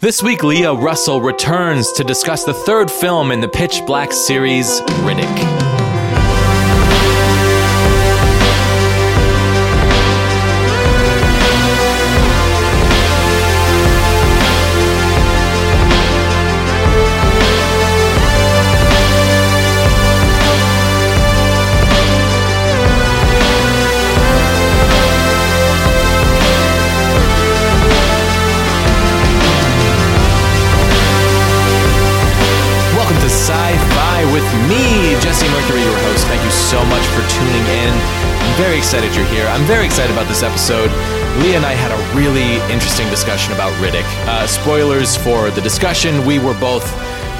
This week, Leah Russell returns to discuss the third film in the Pitch Black series, Riddick. Very excited you're here. I'm very excited about this episode. Leah and I had a really interesting discussion about Riddick. Spoilers for the discussion, we were both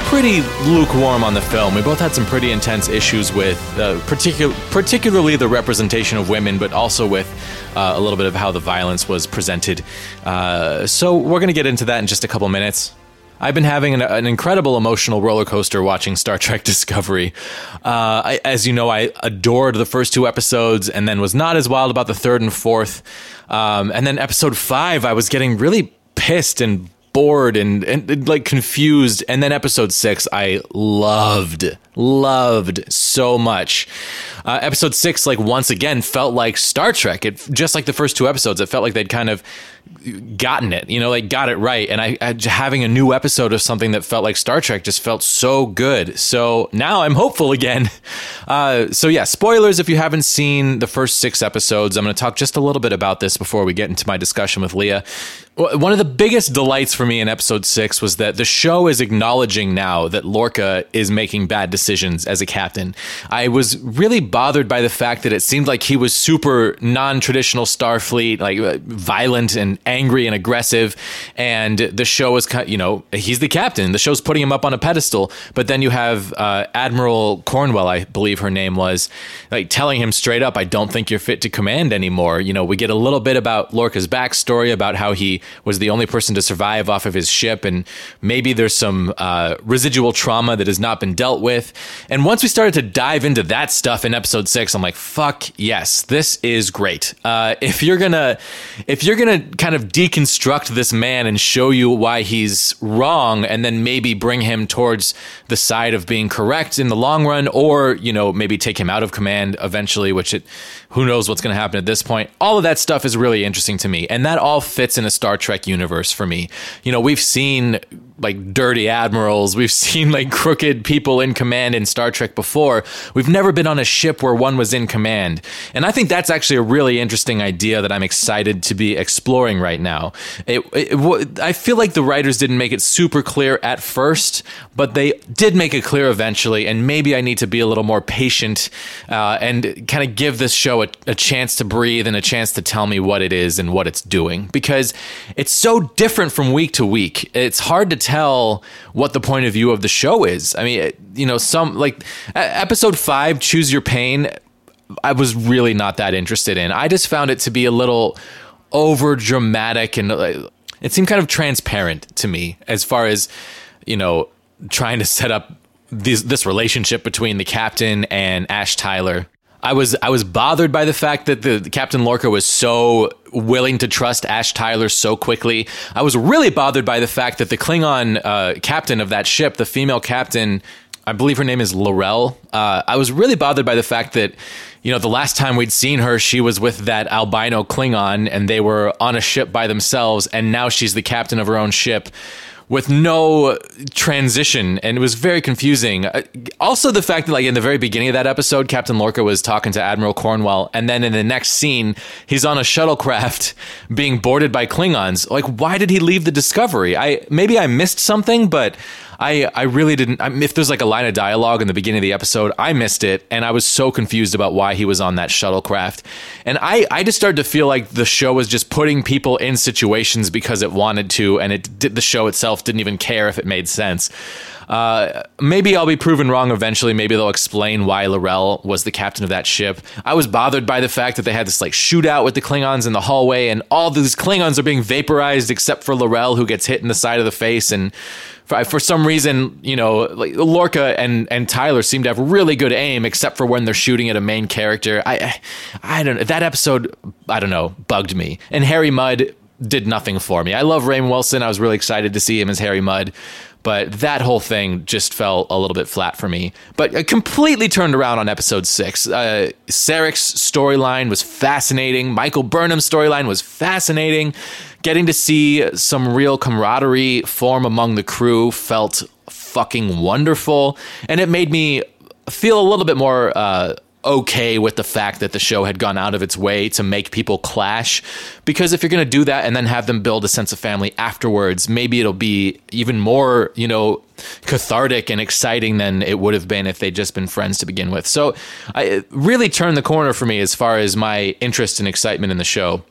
pretty lukewarm on the film. We both had some pretty intense issues with particularly the representation of women, but also with a little bit of how the violence was presented. So we're going to get into that in just a couple minutes. I've been having an incredible emotional roller coaster watching Star Trek Discovery. As you know, I adored the first two episodes and then was not as wild about the third and fourth. And then episode 5, I was getting really pissed and bored and like confused. And then episode 6, I loved so much. Episode 6, like once again, felt like Star Trek. It just like the first two episodes, it felt like they'd kind of gotten it, you know, like got it right. And I having a new episode of something that felt like Star Trek just felt so good. So now I'm hopeful again. So yeah, spoilers if you haven't seen the first 6 episodes. I'm going to talk just a little bit about this before we get into my discussion with Leah. One of the biggest delights for me in episode 6 was that the show is acknowledging now that Lorca is making bad decisions as a captain. I was really bothered by the fact that it seemed like he was super non-traditional Starfleet, like violent and angry and aggressive, and the show is, you know, he's the captain, the show's putting him up on a pedestal, but then you have Admiral Cornwell, I believe her name was, like telling him straight up, I don't think you're fit to command anymore. You know, we get a little bit about Lorca's backstory, about how he was the only person to survive off of his ship, and maybe there's some residual trauma that has not been dealt with. And once we started to dive into that stuff in episode 6, I'm like, fuck yes, this is great. If you're gonna kind of deconstruct this man and show you why he's wrong, and then maybe bring him towards the side of being correct in the long run, or, you know, maybe take him out of command eventually, which who knows what's going to happen at this point. All of that stuff is really interesting to me, and that all fits in a Star Trek universe for me. You know, we've seen like dirty admirals, we've seen like crooked people in command in Star Trek before. We've never been on a ship where one was in command. And I think that's actually a really interesting idea that I'm excited to be exploring right now. I feel like the writers didn't make it super clear at first, but they did make it clear eventually, and maybe I need to be a little more patient and kind of give this show a chance to breathe and a chance to tell me what it is and what it's doing, because it's so different from week to week. It's hard to tell what the point of view of the show is. I mean, you know, some like episode 5, Choose Your Pain, I was really not that interested in. I just found it to be a little over dramatic, and it seemed kind of transparent to me as far as, you know, trying to set up this relationship between the captain and Ash Tyler. I was bothered by the fact that the Captain Lorca was so willing to trust Ash Tyler so quickly. I was really bothered by the fact that the Klingon captain of that ship, the female captain, I believe her name is Lorel. I was really bothered by the fact that, you know, the last time we'd seen her, she was with that albino Klingon, and they were on a ship by themselves, and now she's the captain of her own ship, with no transition, and it was very confusing. Also, the fact that, like, in the very beginning of that episode, Captain Lorca was talking to Admiral Cornwell, and then in the next scene, he's on a shuttlecraft being boarded by Klingons. Like, why did he leave the Discovery? Maybe I missed something, but I really didn't. If there's like a line of dialogue in the beginning of the episode, I missed it, and I was so confused about why he was on that shuttlecraft. And I just started to feel like the show was just putting people in situations because it wanted to, and the show itself didn't even care if it made sense. Maybe I'll be proven wrong eventually. Maybe they'll explain why Lorel was the captain of that ship. I was bothered by the fact that they had this like shootout with the Klingons in the hallway, and all these Klingons are being vaporized except for Lorel, who gets hit in the side of the face. And for some reason, you know, like Lorca and Tyler seem to have really good aim, except for when they're shooting at a main character. I don't know. That episode, I don't know, bugged me. And Harry Mudd did nothing for me. I love Rainn Wilson. I was really excited to see him as Harry Mudd, but that whole thing just fell a little bit flat for me. But I completely turned around on episode 6. Sarek's storyline was fascinating. Michael Burnham's storyline was fascinating. Getting to see some real camaraderie form among the crew felt fucking wonderful. And it made me feel a little bit more okay with the fact that the show had gone out of its way to make people clash, because if you're going to do that and then have them build a sense of family afterwards, maybe it'll be even more, you know, cathartic and exciting than it would have been if they'd just been friends to begin with. So I really turned the corner for me as far as my interest and excitement in the show.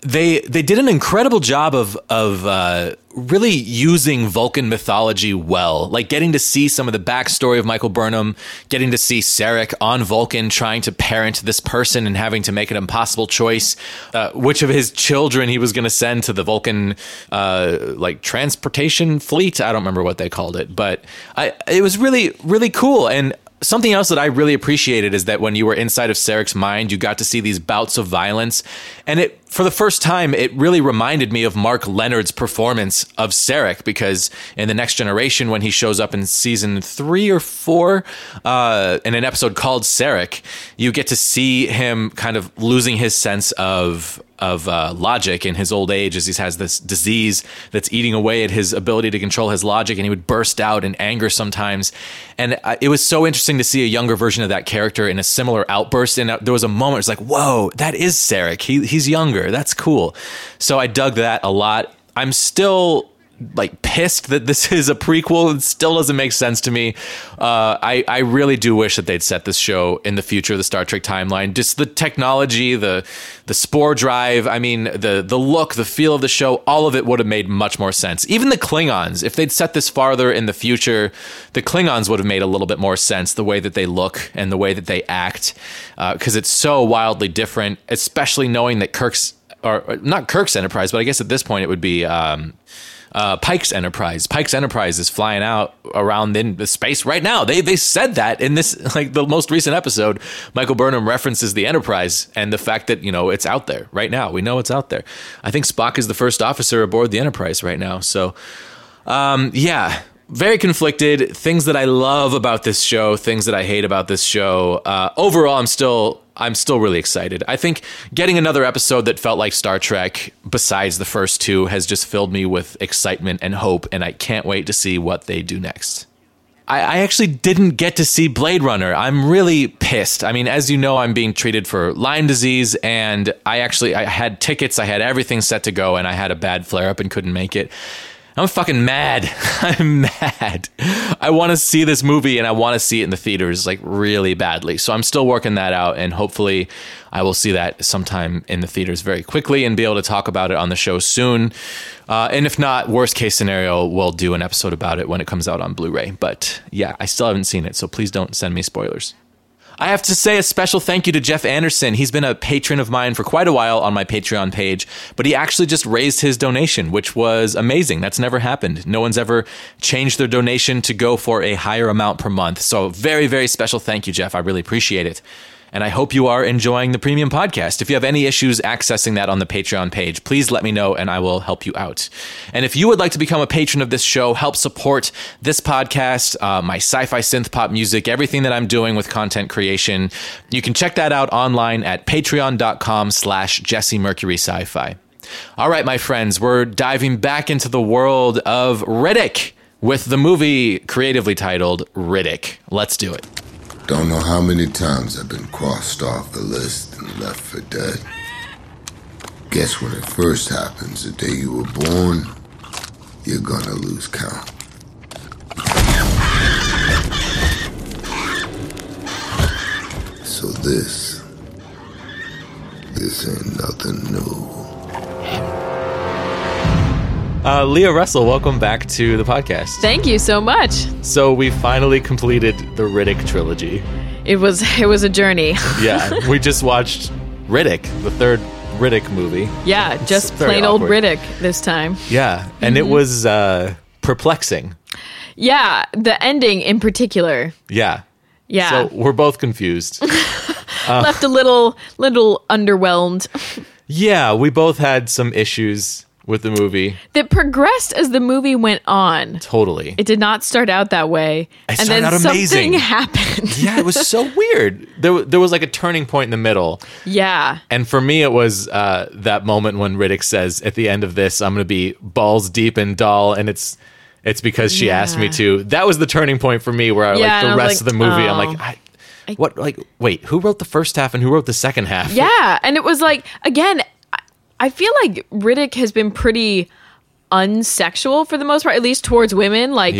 They did an incredible job of really using Vulcan mythology well, like getting to see some of the backstory of Michael Burnham, getting to see Sarek on Vulcan trying to parent this person and having to make an impossible choice, which of his children he was going to send to the Vulcan like transportation fleet. I don't remember what they called it, but it was really, really cool. And something else that I really appreciated is that when you were inside of Sarek's mind, you got to see these bouts of violence. And it, for the first time, it really reminded me of Mark Leonard's performance of Sarek, because in The Next Generation, when he shows up in season 3 or 4, in an episode called Sarek, you get to see him kind of losing his sense of logic in his old age, as he has this disease that's eating away at his ability to control his logic, and he would burst out in anger sometimes. And it was so interesting to see a younger version of that character in a similar outburst. And there was a moment it's like, whoa, that is Sarek. He's younger. That's cool. So I dug that a lot. I'm still like pissed that this is a prequel. It still doesn't make sense to me. I really do wish that they'd set this show in the future of the Star Trek timeline. Just the technology, the spore drive, I mean, the look, the feel of the show, all of it would have made much more sense. Even the Klingons, if they'd set this farther in the future, the Klingons would have made a little bit more sense, the way that they look and the way that they act, because it's so wildly different, especially knowing that not Kirk's Enterprise, but I guess at this point it would be Pike's Enterprise. Pike's Enterprise is flying out around in the space right now. They said that in this, like, the most recent episode. Michael Burnham references the Enterprise and the fact that, you know, it's out there right now. We know it's out there. I think Spock is the first officer aboard the Enterprise right now. So, yeah, very conflicted. Things that I love about this show, things that I hate about this show. Overall, I'm still really excited. I think getting another episode that felt like Star Trek, besides the first two, has just filled me with excitement and hope, and I can't wait to see what they do next. I actually didn't get to see Blade Runner. I'm really pissed. I mean, as you know, I'm being treated for Lyme disease, and I had tickets, I had everything set to go, and I had a bad flare-up and couldn't make it. I'm fucking mad. I'm mad. I want to see this movie, and I want to see it in the theaters, like, really badly. So I'm still working that out, and hopefully I will see that sometime in the theaters very quickly and be able to talk about it on the show soon. And if not, worst case scenario, we'll do an episode about it when it comes out on Blu-ray. But yeah, I still haven't seen it, so please don't send me spoilers. I have to say a special thank you to Jeff Anderson. He's been a patron of mine for quite a while on my Patreon page, but he actually just raised his donation, which was amazing. That's never happened. No one's ever changed their donation to go for a higher amount per month. So very, very special thank you, Jeff. I really appreciate it. And I hope you are enjoying the premium podcast. If you have any issues accessing that on the Patreon page, please let me know and I will help you out. And if you would like to become a patron of this show, help support this podcast, my sci-fi synth pop music, everything that I'm doing with content creation, you can check that out online at patreon.com/JesseMercury Sci-Fi. All right, my friends, we're diving back into the world of Riddick with the movie creatively titled Riddick. Let's do it. Don't know how many times I've been crossed off the list and left for dead. Guess when it first happens, the day you were born, you're gonna lose count. So this ain't nothing new. Leah Russell, welcome back to the podcast. Thank you so much. So we finally completed the Riddick trilogy. It was a journey. Yeah, we just watched Riddick, the third Riddick movie. Yeah, just plain old Riddick this time. Yeah, and It was perplexing. Yeah, the ending in particular. Yeah. Yeah. So we're both confused. Left a little underwhelmed. Yeah, we both had some issues with the movie. That progressed as the movie went on. Totally. It did not start out that way. It and then out amazing. Something happened. Yeah, it was so weird. There was like a turning point in the middle. Yeah. And for me, it was that moment when Riddick says, at the end of this, I'm going to be balls deep and dull, and it's because she asked me to. That was the turning point for me, where I like the rest of the movie, I'm like... Wait, who wrote the first half and who wrote the second half? Yeah, and it was like, again, I feel like Riddick has been pretty unsexual for the most part, at least towards women. Like,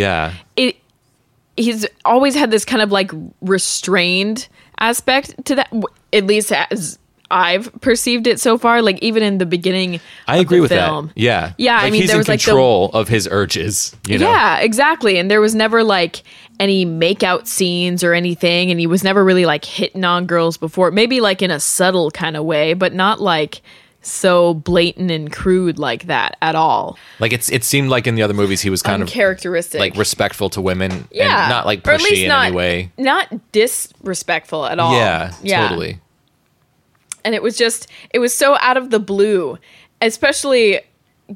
he's always had this kind of like restrained aspect to that, at least as I've perceived it so far. Like, even in the beginning, I agree with film. That. Yeah, yeah. Like, I mean, he's there was like control of his urges. You know? Yeah, exactly. And there was never like any makeout scenes or anything, and he was never really like hitting on girls before. Maybe like in a subtle kind of way, but not like so blatant and crude like that at all. Like it seemed like in the other movies he was kind of characteristic, like respectful to women, and not like pushy in any way, not disrespectful at all. Yeah, totally. And it was so out of the blue, especially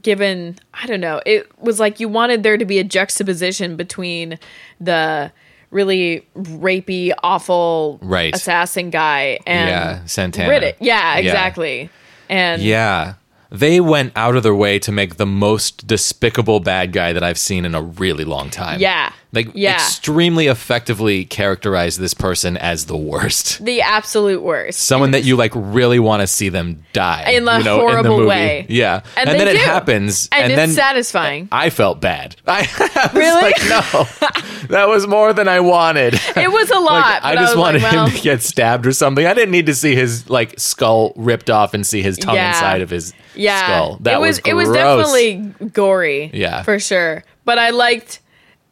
given, I don't know, it was like you wanted there to be a juxtaposition between the really rapey, awful assassin guy and Santana. Riddick. Yeah, exactly. Yeah. And they went out of their way to make the most despicable bad guy that I've seen in a really long time. Yeah. Like, extremely effectively characterize this person as the worst. The absolute worst. Someone that you, like, really want to see them die. In a horrible way. Yeah. And then it happens. And it's satisfying. I felt bad. I was like, no. That was more than I wanted. It was a lot. Like, I just wanted him to get stabbed or something. I didn't need to see his, like, skull ripped off and see his tongue inside of his... Yeah, skull. That was gross. It was definitely gory, for sure. But I liked,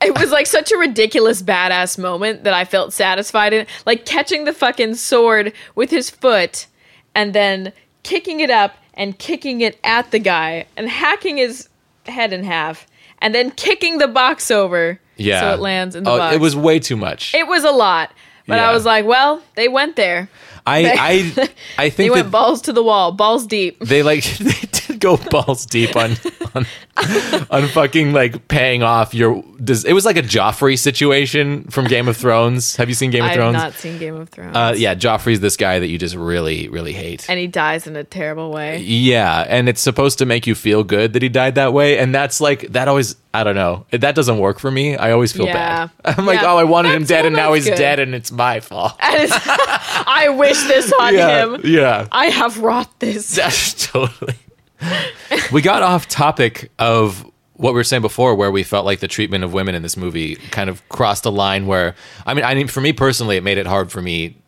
it was like such a ridiculous badass moment that I felt satisfied in, like catching the fucking sword with his foot and then kicking it up and kicking it at the guy and hacking his head in half and then kicking the box over so it lands in the box. It was way too much. It was a lot. But I was like, well, they went there. I think they went balls to the wall, balls deep. They did go balls deep on fucking like paying off your. It was like a Joffrey situation from Game of Thrones. Have you seen Game of Thrones? I've not seen Game of Thrones. Joffrey's this guy that you just really, really hate, and he dies in a terrible way. Yeah, and it's supposed to make you feel good that he died that way, and that's like that always. I don't know. That doesn't work for me. I always feel bad. I'm like, oh, I wanted him dead, and now he's dead, and it's my fault. I wish this on him. Yeah, I have wrought this. Totally. We got off topic of what we were saying before, where we felt like the treatment of women in this movie kind of crossed a line where, I mean, for me personally, it made it hard for me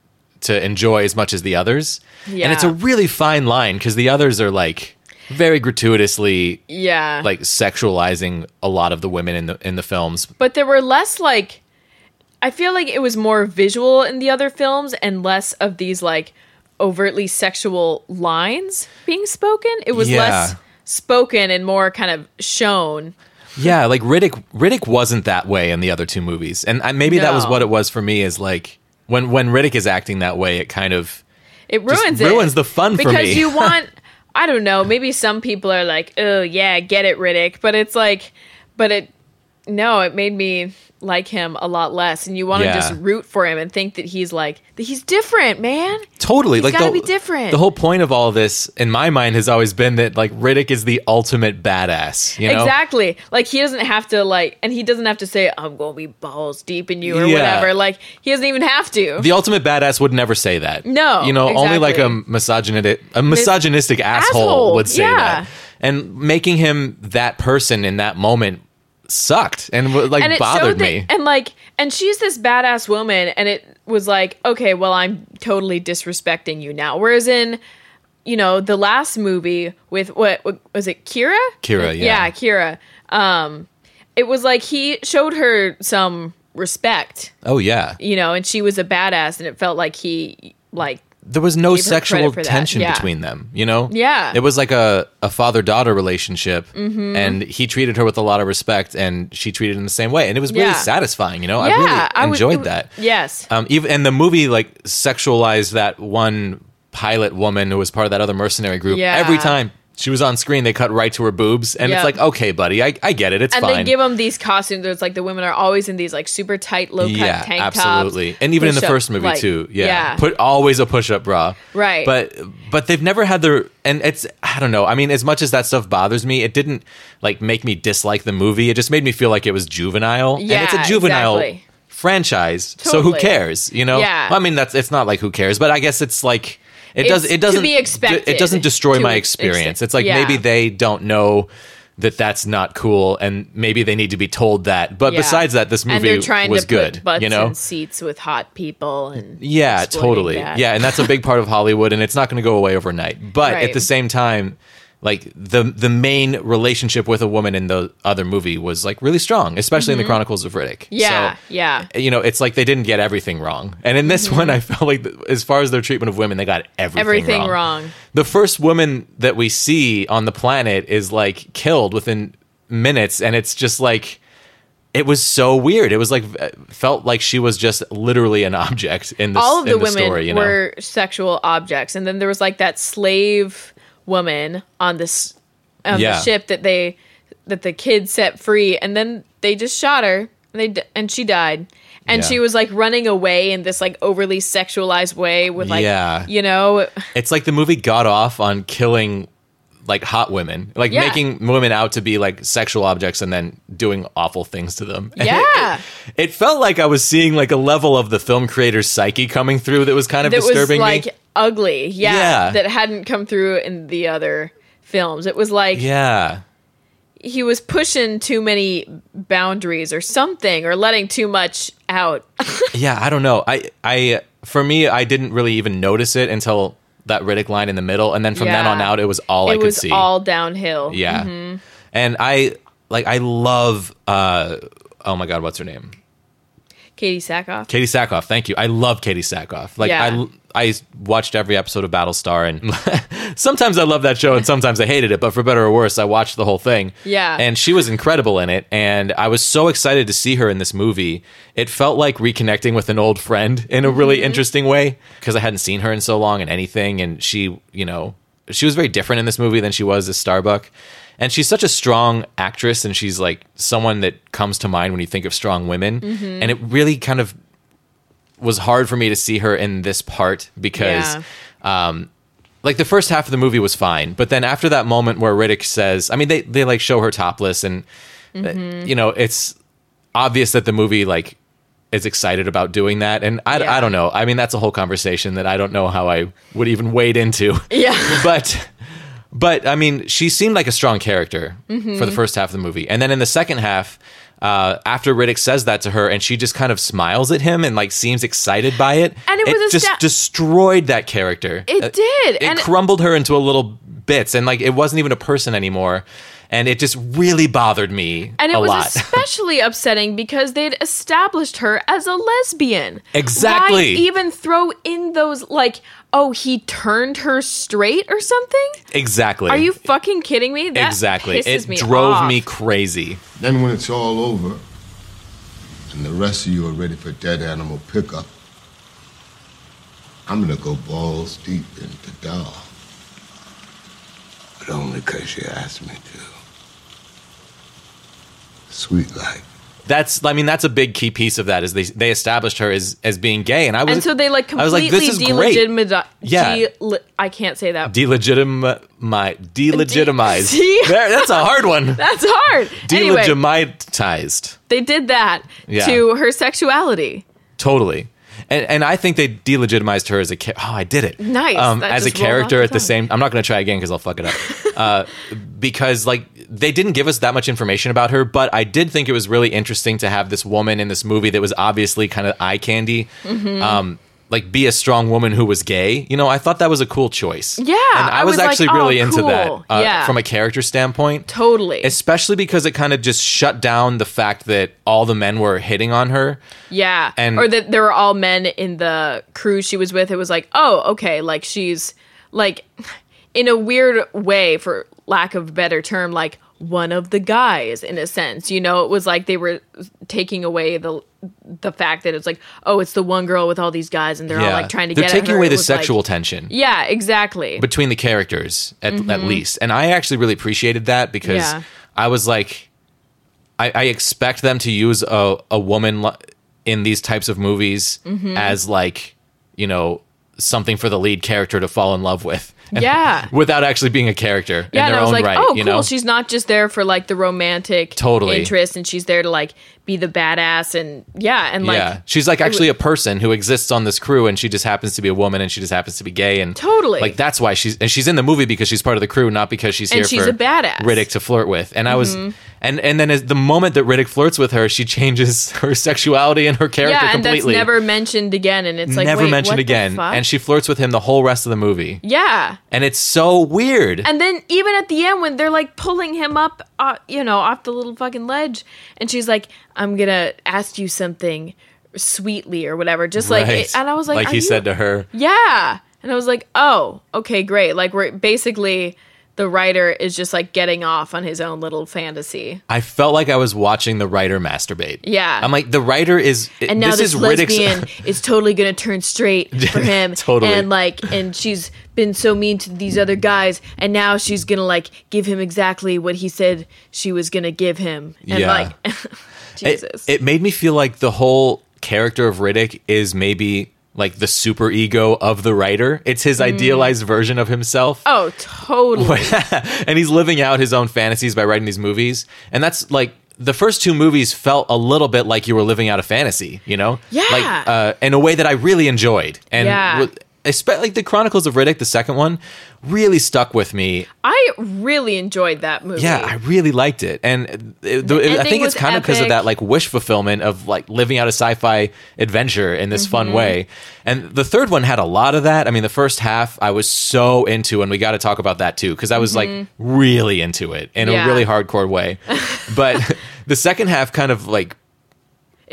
to enjoy as much as the others. Yeah. And it's a really fine line because the others are like... very gratuitously like sexualizing a lot of the women in the films, but there were less like, I feel like it was more visual in the other films and less of these like overtly sexual lines being spoken. It was less spoken and more kind of shown. Yeah, like Riddick wasn't that way in the other two movies, and maybe that was what it was for me, is like when Riddick is acting that way, it kind of ruins the fun for me, because you want I don't know, maybe some people are like, oh, yeah, get it, Riddick. But it's like, it made me like him a lot less. And you want to just root for him and think that he's like, he's different, man. Totally. He's like, got to be different. The whole point of all of this, in my mind, has always been that, like, Riddick is the ultimate badass, you know? Exactly. Like, he doesn't have to, like, and he doesn't have to say, I'm going to be balls deep in you or whatever. Like, he doesn't even have to. The ultimate badass would never say that. No. You know, only, like, a misogynistic asshole would say that. And making him that person in that moment sucked and bothered me, and like, and she's this badass woman, and it was like, okay, well, I'm totally disrespecting you now, whereas in, you know, the last movie with what was it, Kira, Kira, it was like he showed her some respect, you know, and she was a badass, and it felt like he like there was no sexual tension between them, you know? Yeah. It was like a father-daughter relationship, and he treated her with a lot of respect, and she treated him the same way. And it was really satisfying, you know? Yeah, I really enjoyed that. Yes. Even, and the movie, like, sexualized that one pilot woman who was part of that other mercenary group. Yeah. Every time she was on screen, they cut right to her boobs. And it's like, okay, buddy, I get it. It's fine. And they give them these costumes. It's like the women are always in these like super tight, low cut tank tops. Yeah, absolutely. And even in the first movie, like, too. Yeah. Put always a push up bra. Right. But they've never had their, and it's, I don't know. I mean, as much as that stuff bothers me, it didn't like make me dislike the movie. It just made me feel like it was juvenile. Yeah, and it's a juvenile franchise. Totally. So who cares? You know? Yeah. Well, I mean, that's, it's not like who cares, but I guess it's like, it doesn't destroy my experience. It's like maybe they don't know that that's not cool, and maybe they need to be told that. But besides that, this movie was good. And they're trying to put butts in seats with hot people. And yeah, totally. That. Yeah, and that's a big part of Hollywood, and it's not going to go away overnight. But at the same time, like the main relationship with a woman in the other movie was like really strong, especially in the Chronicles of Riddick. Yeah, so, you know, it's like they didn't get everything wrong. And in this one, I felt like as far as their treatment of women, they got everything wrong. The first woman that we see on the planet is like killed within minutes. And it's just like, it was so weird. It was like, felt like she was just literally an object in this story. All of the women were sexual objects. And then there was like that slave woman on this the ship that the kids set free, and then they just shot her and she died, and she was like running away in this like overly sexualized way with like you know, it's like the movie got off on killing like hot women, like making women out to be like sexual objects and then doing awful things to them. And it felt like I was seeing like a level of the film creator's psyche coming through that was kind of disturbing me. Ugly, that hadn't come through in the other films. It was like, he was pushing too many boundaries or something, or letting too much out. I don't know. I for me, I didn't really even notice it until that Riddick line in the middle, and then from then on out, it was all I could see. It was all downhill. Yeah, and I love. Oh my God, what's her name? Katie Sackhoff. Katie Sackhoff. Thank you. I love Katie Sackhoff. Like I watched every episode of Battlestar, and sometimes I loved that show and sometimes I hated it, but for better or worse, I watched the whole thing. Yeah. And she was incredible in it, and I was so excited to see her in this movie. It felt like reconnecting with an old friend in a really interesting way, because I hadn't seen her in so long in anything, and she, you know, she was very different in this movie than she was as Starbuck. And she's such a strong actress, and she's like someone that comes to mind when you think of strong women. And it really kind of was hard for me to see her in this part, because like the first half of the movie was fine, but then after that moment where Riddick says, I mean, they like show her topless, and you know, it's obvious that the movie like is excited about doing that, and I don't know, I mean, that's a whole conversation that I don't know how I would even wade into. But I mean, she seemed like a strong character for the first half of the movie, and then in the second half, after Riddick says that to her, and she just kind of smiles at him and like seems excited by it, and it destroyed that character. It did. It crumbled her into a little bits, and like it wasn't even a person anymore, and it just really bothered me. And it was especially upsetting because they'd established her as a lesbian. Exactly. Why even throw in those like, oh, he turned her straight or something? Exactly. Are you fucking kidding me? That pisses me off. It drove me crazy. Then when it's all over, and the rest of you are ready for dead animal pickup, I'm gonna go balls deep into Doll. But only because you asked me to. Sweet like. That's a big key piece of that, is they established her as being gay, and so they like completely delegitimize. I can't say that. Delegitimize. That's a hard one. That's hard. Delegitimized. Anyway, they did that to her sexuality. Totally. And I think they delegitimized her as a character. Oh, I did it. Nice. As a character at the same... I'm not going to try again because I'll fuck it up. Because, like, they didn't give us that much information about her, but I did think it was really interesting to have this woman in this movie that was obviously kind of eye candy, like, be a strong woman who was gay. You know, I thought that was a cool choice. Yeah. And I was actually like, really into that from a character standpoint. Totally. Especially because it kind of just shut down the fact that all the men were hitting on her. Yeah. Or that there were all men in the crew she was with. It was like, oh, okay. Like, she's, like, in a weird way, for lack of a better term, like, one of the guys, in a sense. You know, it was like they were taking away the fact that it's like, oh, it's the one girl with all these guys and they're all like trying to get at her. They're taking away the sexual tension. Yeah, exactly. Between the characters, at least. And I actually really appreciated that because I was like, I expect them to use a woman in these types of movies as like, you know, something for the lead character to fall in love with. Yeah. Without actually being a character in their own right. Yeah, and I was like, oh, cool. You know? She's not just there for, like, the romantic interest, and she's there to, like, be the badass, and, she's, like, actually a person who exists on this crew, and she just happens to be a woman, and she just happens to be gay, and... Totally. Like, that's why she's in the movie because she's part of the crew, not because she's here for a badass. Riddick to flirt with. And I was... And then as the moment that Riddick flirts with her, she changes her sexuality and her character completely. Yeah, and that's never mentioned again, and it's like, wait, what the fuck? And she flirts with him the whole rest of the movie. Yeah. And it's so weird. And then even at the end when they're like pulling him up, off the little fucking ledge, and she's like, I'm going to ask you something sweetly or whatever. Just like, and I was like, he said to her. Yeah. And I was like, oh, okay, great. Like we're basically... The writer is just, like, getting off on his own little fantasy. I felt like I was watching the writer masturbate. Yeah. I'm like, the writer is... And now this lesbian is totally going to turn straight for him. Totally. And, like, and she's been so mean to these other guys, and now she's going to, like, give him exactly what he said she was going to give him. And, like, Jesus. It made me feel like the whole character of Riddick is maybe... like the super ego of the writer. It's his idealized version of himself. Oh, totally. And he's living out his own fantasies by writing these movies. And that's like the first two movies felt a little bit like you were living out a fantasy, you know? Yeah. Like in a way that I really enjoyed. And like the Chronicles of Riddick, the second one, really stuck with me. I really enjoyed that movie. Yeah, I really liked it. And I think it's kind of because of that like wish fulfillment of like living out a sci-fi adventure in this fun way. And the third one had a lot of that. I mean, the first half I was so into, and we got to talk about that too, because I was like really into it in a really hardcore way. But the second half kind of like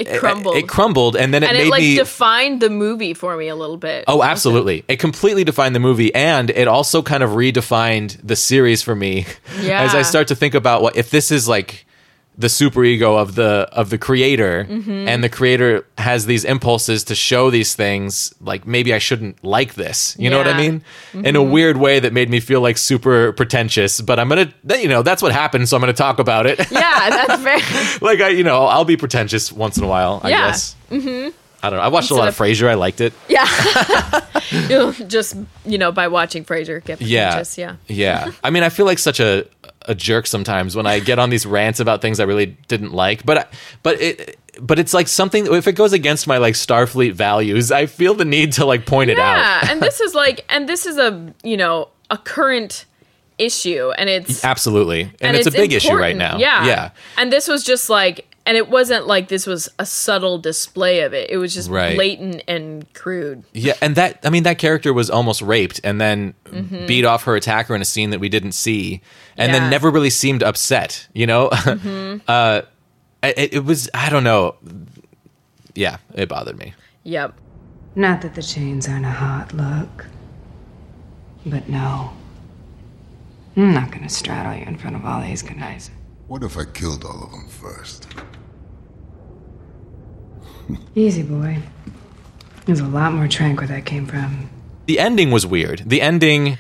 It crumbled, and then it defined the movie for me a little bit. Oh, absolutely. It completely defined the movie, and it also kind of redefined the series for me as I start to think about what if this is like the superego of the creator, and the creator has these impulses to show these things, like maybe I shouldn't like this. You know what I mean? In a weird way that made me feel like super pretentious, but I'm going to, that's what happened, so I'm going to talk about it. Yeah, that's fair. Like, I'll be pretentious once in a while, I guess. Mm-hmm. I don't know. I watched a lot of Frasier. I liked it. Yeah. You'll just, by watching Frasier get pretentious. Yeah. I mean, I feel like such a jerk sometimes when I get on these rants about things I really didn't like, but it's like something, if it goes against my like Starfleet values, I feel the need to like point it out. Yeah, and this is like, a, a current issue, and it's absolutely, and it's a big issue right now. Yeah. And this was just like, and it wasn't like this was a subtle display of it. It was just blatant and crude. Yeah, and that character was almost raped and then beat off her attacker in a scene that we didn't see, and then never really seemed upset, it was, I don't know. Yeah, it bothered me. Yep. Not that the chains aren't a hot look, but no. I'm not going to straddle you in front of all these guys. What if I killed all of them first? Easy, boy. There's a lot more trank where that came from. The ending was weird. We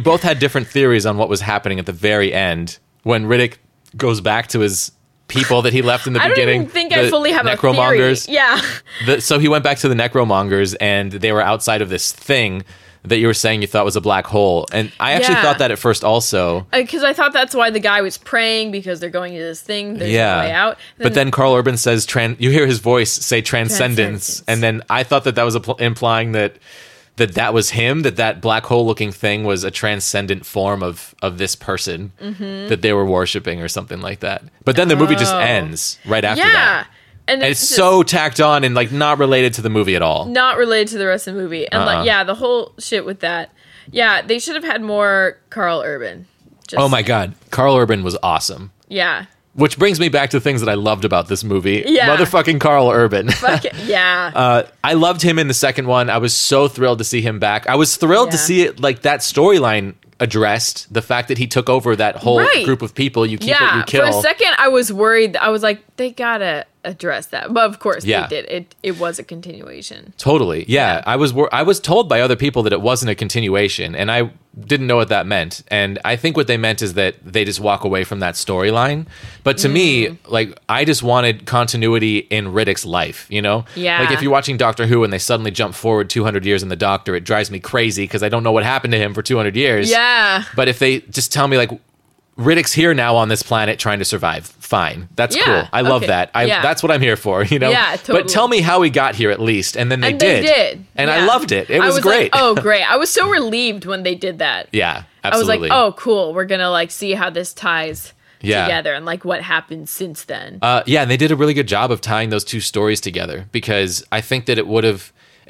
both had different theories on what was happening at the very end when Riddick goes back to his people that he left in the beginning. I don't even think I fully have Necromongers. A theory. Yeah. So he went back to the Necromongers, and they were outside of this thing that you were saying you thought was a black hole. And I actually thought that at first also. Because I thought that's why the guy was praying, because they're going to this thing. There's no way out. But then Carl Urban says, you hear his voice say transcendence. And then I thought that was implying that was him, that black hole looking thing was a transcendent form of this person that they were worshiping or something like that. But then the movie just ends right after that. And it's just so tacked on and, like, not related to the movie at all. Not related to the rest of the movie. And, the whole shit with that. Yeah, they should have had more Carl Urban. Oh, my God. Carl Urban was awesome. Yeah. Which brings me back to things that I loved about this movie. Yeah. Motherfucking Carl Urban. Yeah. I loved him in the second one. I was so thrilled to see him back. I was thrilled to see it, like, that storyline addressed the fact that he took over that whole group of people. You keep what you kill. For a second, I was worried. I was like, they gotta address that, but of course they did. It was a continuation. Totally. Yeah. I was told by other people that it wasn't a continuation, and I didn't know what that meant. And I think what they meant is that they just walk away from that storyline. But to me, like, I just wanted continuity in Riddick's life, you know? Yeah. Like, if you're watching Doctor Who and they suddenly jump forward 200 years in the Doctor, it drives me crazy because I don't know what happened to him for 200 years. Yeah. But if they just tell me, like, Riddick's here now on this planet trying to survive, fine. That's cool. I love that. That's what I'm here for, you know? Yeah, totally. But tell me how he got here at least. And then they did. And I loved it. It was great. Like, oh, great. I was so relieved when they did that. Yeah, absolutely. I was like, oh, cool. We're going to, like, see how this ties together and, like, what happened since then. And they did a really good job of tying those two stories together, because I think that it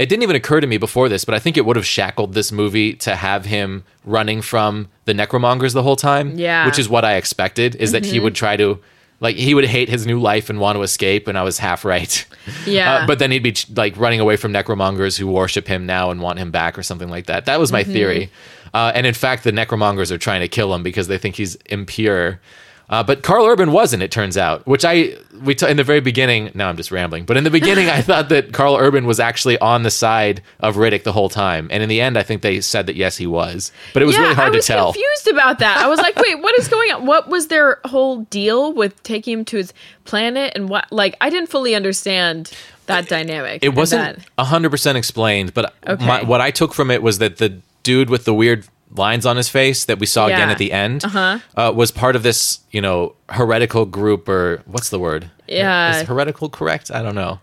didn't even occur to me before this, but I think it would have shackled this movie to have him running from the Necromongers the whole time. Yeah. Which is what I expected, is that he would try to, like, he would hate his new life and want to escape, and I was half right. Yeah. But then he'd be, like, running away from Necromongers who worship him now and want him back or something like that. That was my theory. And in fact, the Necromongers are trying to kill him because they think he's impure. But Carl Urban wasn't, it turns out, which in the very beginning, now I'm just rambling, but in the beginning, I thought that Carl Urban was actually on the side of Riddick the whole time. And in the end, I think they said that, yes, he was. But it was really hard to tell. I was confused about that. I was like, wait, what is going on? What was their whole deal with taking him to his planet? And what, like, I didn't fully understand that dynamic. It wasn't 100% explained, but what I took from it was that the dude with the weird lines on his face that we saw again at the end was part of this, you know, heretical group, or what's the word? Yeah. Is heretical correct? I don't know.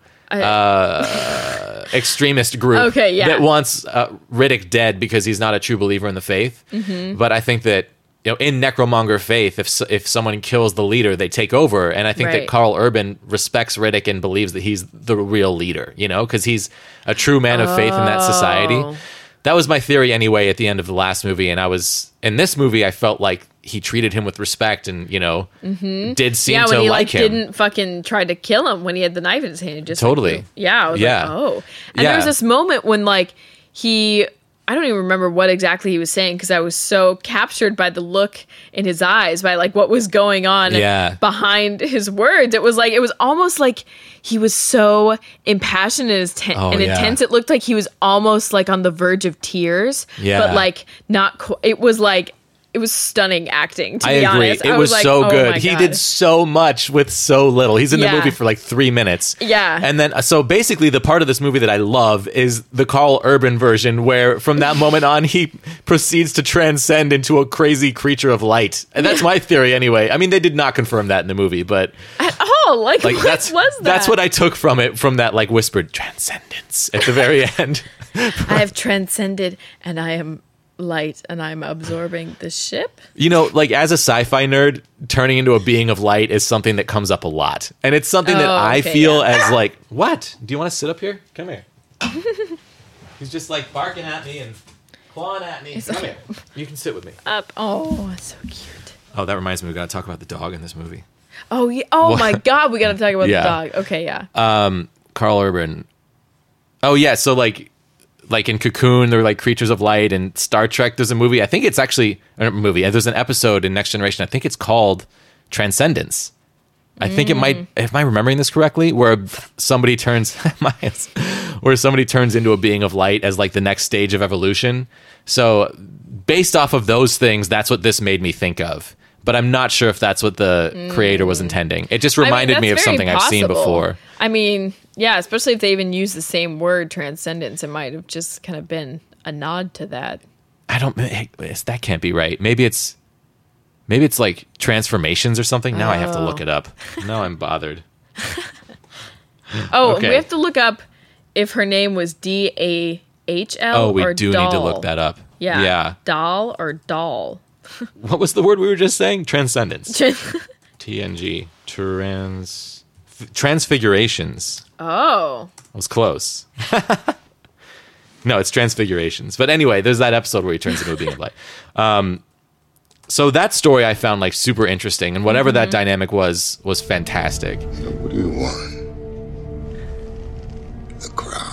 Extremist group that wants Riddick dead because he's not a true believer in the faith. Mm-hmm. But I think that, you know, in Necromonger faith, if someone kills the leader, they take over. And I think that Carl Urban respects Riddick and believes that he's the real leader, you know, because he's a true man of faith in that society. That was my theory anyway at the end of the last movie, and in this movie, I felt like he treated him with respect and, you know, did seem to like him. Yeah, when he didn't fucking try to kill him when he had the knife in his hand. Just totally. Like, I was like, oh. And there was this moment when, like, I don't even remember what exactly he was saying because I was so captured by the look in his eyes, by, like, what was going on behind his words. It was like, it was almost like he was so impassioned and intense. It looked like he was almost, like, on the verge of tears, but, like, not it was like, it was stunning acting, to be honest. I agree. It was so good. He did so much with so little. He's in the movie for like 3 minutes. Yeah. And then, so basically the part of this movie that I love is the Carl Urban version, where from that moment on, he proceeds to transcend into a crazy creature of light. And that's my theory anyway. I mean, they did not confirm that in the movie, but... At all? Like what was that? That's what I took from it, from that, like, whispered transcendence at the very end. I have transcended and I am... light and I'm absorbing the ship. You know, like, as a sci-fi nerd, turning into a being of light is something that comes up a lot, and it's something that I feel as like, what? Do you want to sit up here? Come here. He's just like barking at me and clawing at me. Come here. You can sit with me. Up. Oh, that's so cute. Oh, that reminds me, we got to talk about the dog in this movie. Oh yeah. Oh my God, we got to talk about the dog. Okay, yeah. Carl Urban. Oh yeah. So like in Cocoon, they're like creatures of light, and Star Trek, there's a movie, I think it's actually a movie, there's an episode in Next Generation, I think it's called Transcendence. I think it might, if I'm remembering this correctly, where somebody turns into a being of light as like the next stage of evolution. So based off of those things, that's what this made me think of. But I'm not sure if that's what the creator was intending. It just reminded me of something I've seen before. I mean, yeah, especially if they even use the same word, transcendence, it might have just kind of been a nod to that. That can't be right. Maybe it's like transformations or something. Now I have to look it up. Now I'm bothered. We have to look up if her name was DAHL or Dahl. Oh, we do need to look that up. Yeah. Dahl or Dahl. What was the word we were just saying? Transcendence. TNG. Transfigurations. Oh. I was close. No, it's Transfigurations. But anyway, there's that episode where he turns into a being of light. So that story I found like super interesting, and whatever that dynamic was fantastic. So what do you want? The crown.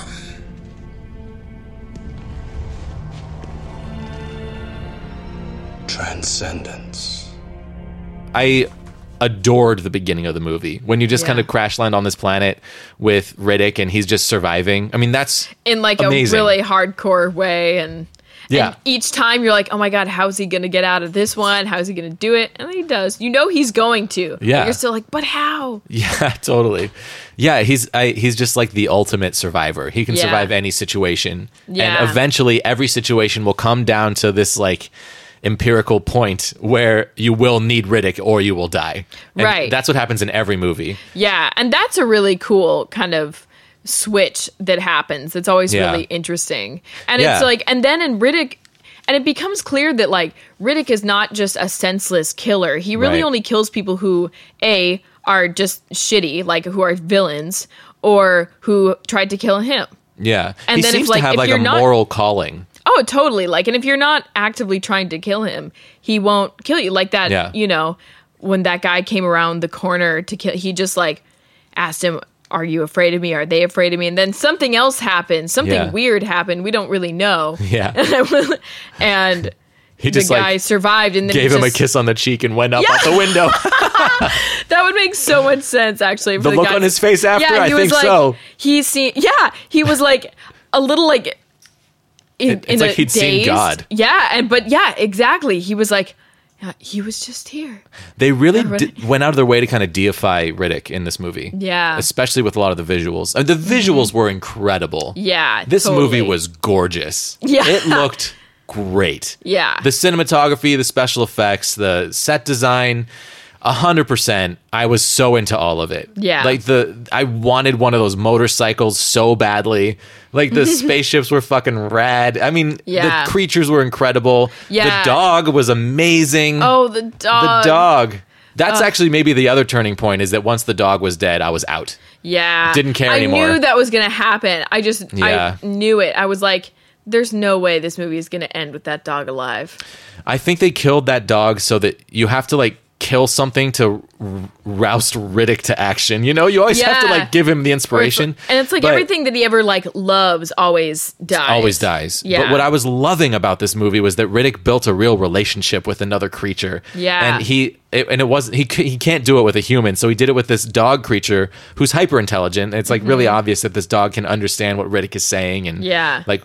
transcendence. I adored the beginning of the movie when you just kind of crash land on this planet with Riddick and he's just surviving. I mean, that's in like amazing. A really hardcore way. And each time you're like, oh my God, how's he going to get out of this one? How's he going to do it? And he does, you know, he's going to, but you're still like, but how? Yeah, totally. Yeah. He's just like the ultimate survivor. He can survive any situation. Yeah. And eventually every situation will come down to this like empirical point where you will need Riddick or you will die. And right. That's what happens in every movie. Yeah. And that's a really cool kind of switch that happens. It's always really interesting. And it's like, and then in Riddick, and it becomes clear that like Riddick is not just a senseless killer. He really only kills people who are just shitty, like who are villains or who tried to kill him. Yeah. And he then seems if, like, to have if like you're a not, moral calling. Oh, totally. Like, and if you're not actively trying to kill him, he won't kill you like that. Yeah. You know, when that guy came around the corner to kill, he just like asked him, are you afraid of me? Are they afraid of me? And then something else happened. Something weird happened. We don't really know. Yeah. And he just, the guy like, survived. And then gave him a kiss on the cheek and went up out the window. That would make so much sense, actually. For the look guy. On his face after, I think like, so. He was like a little like in like he'd seen God. Yeah. But exactly. He was like, he was just here. They really went out of their way to kind of deify Riddick in this movie. Yeah. Especially with a lot of the visuals. The visuals were incredible. Yeah, this movie was gorgeous. Yeah. It looked great. Yeah. The cinematography, the special effects, the set design, 100%. I was so into all of it. Yeah. Like, I wanted one of those motorcycles so badly. Like, the spaceships were fucking rad. I mean, the creatures were incredible. Yeah. The dog was amazing. Oh, the dog. That's actually maybe the other turning point, is that once the dog was dead, I was out. Yeah. Didn't care anymore. I knew that was going to happen. I knew it. I was like, there's no way this movie is going to end with that dog alive. I think they killed that dog so that you have to, like, kill something to roust Riddick to action. You know, you always have to like give him the inspiration. And it's like everything that he ever like loves always dies. Yeah. But what I was loving about this movie was that Riddick built a real relationship with another creature. Yeah. And he can't do it with a human. So he did it with this dog creature who's hyper intelligent. It's like really obvious that this dog can understand what Riddick is saying. And like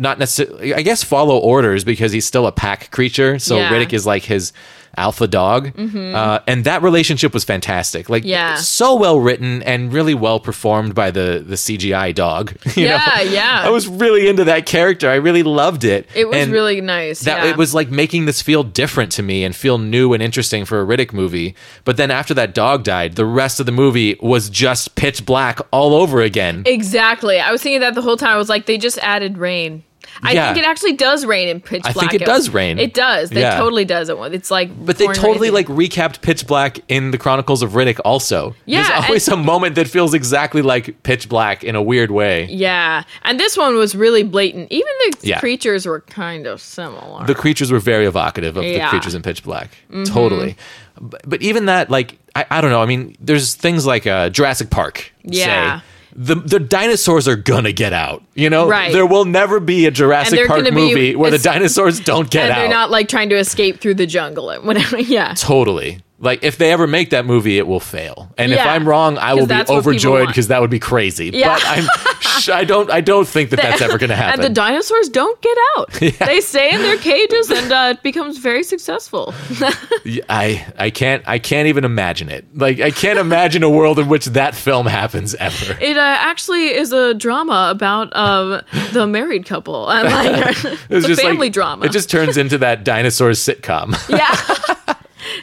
not necessarily, I guess, follow orders, because he's still a pack creature. So Riddick is like his alpha dog. And that relationship was fantastic, like so well written and really well performed by the CGI dog. I was really into that character. I really loved it was, and really nice that it was like making this feel different to me and feel new and interesting for a Riddick movie. But then after that dog died, the rest of the movie was just pitch black all over again. Exactly. I was thinking that the whole time. I was like, they just added rain. I think it actually does rain in Pitch Black. I think it does rain. It does. It totally does. It's like, but they totally like recapped Pitch Black in the Chronicles of Riddick also. Yeah, there's always a moment that feels exactly like Pitch Black in a weird way. Yeah, and this one was really blatant. Even the creatures were kind of similar. The creatures were very evocative of the creatures in Pitch Black. Mm-hmm. Totally. But even that, like, I don't know. I mean, there's things like Jurassic Park. Yeah. Say, the dinosaurs are gonna get out, you know? Right. There will never be a Jurassic Park movie where the dinosaurs don't get out. And they're not, like, trying to escape through the jungle or whatever, Totally. Like, if they ever make that movie, it will fail. And if I'm wrong, I will be overjoyed, because that would be crazy. Yeah. But I don't think that that's ever gonna happen. And the dinosaurs don't get out. Yeah. They stay in their cages, and it becomes very successful. I can't even imagine it. Like, I can't imagine a world in which that film happens ever. It actually is a drama about the married couple. And like, it's a family drama. It just turns into that dinosaur sitcom. Yeah.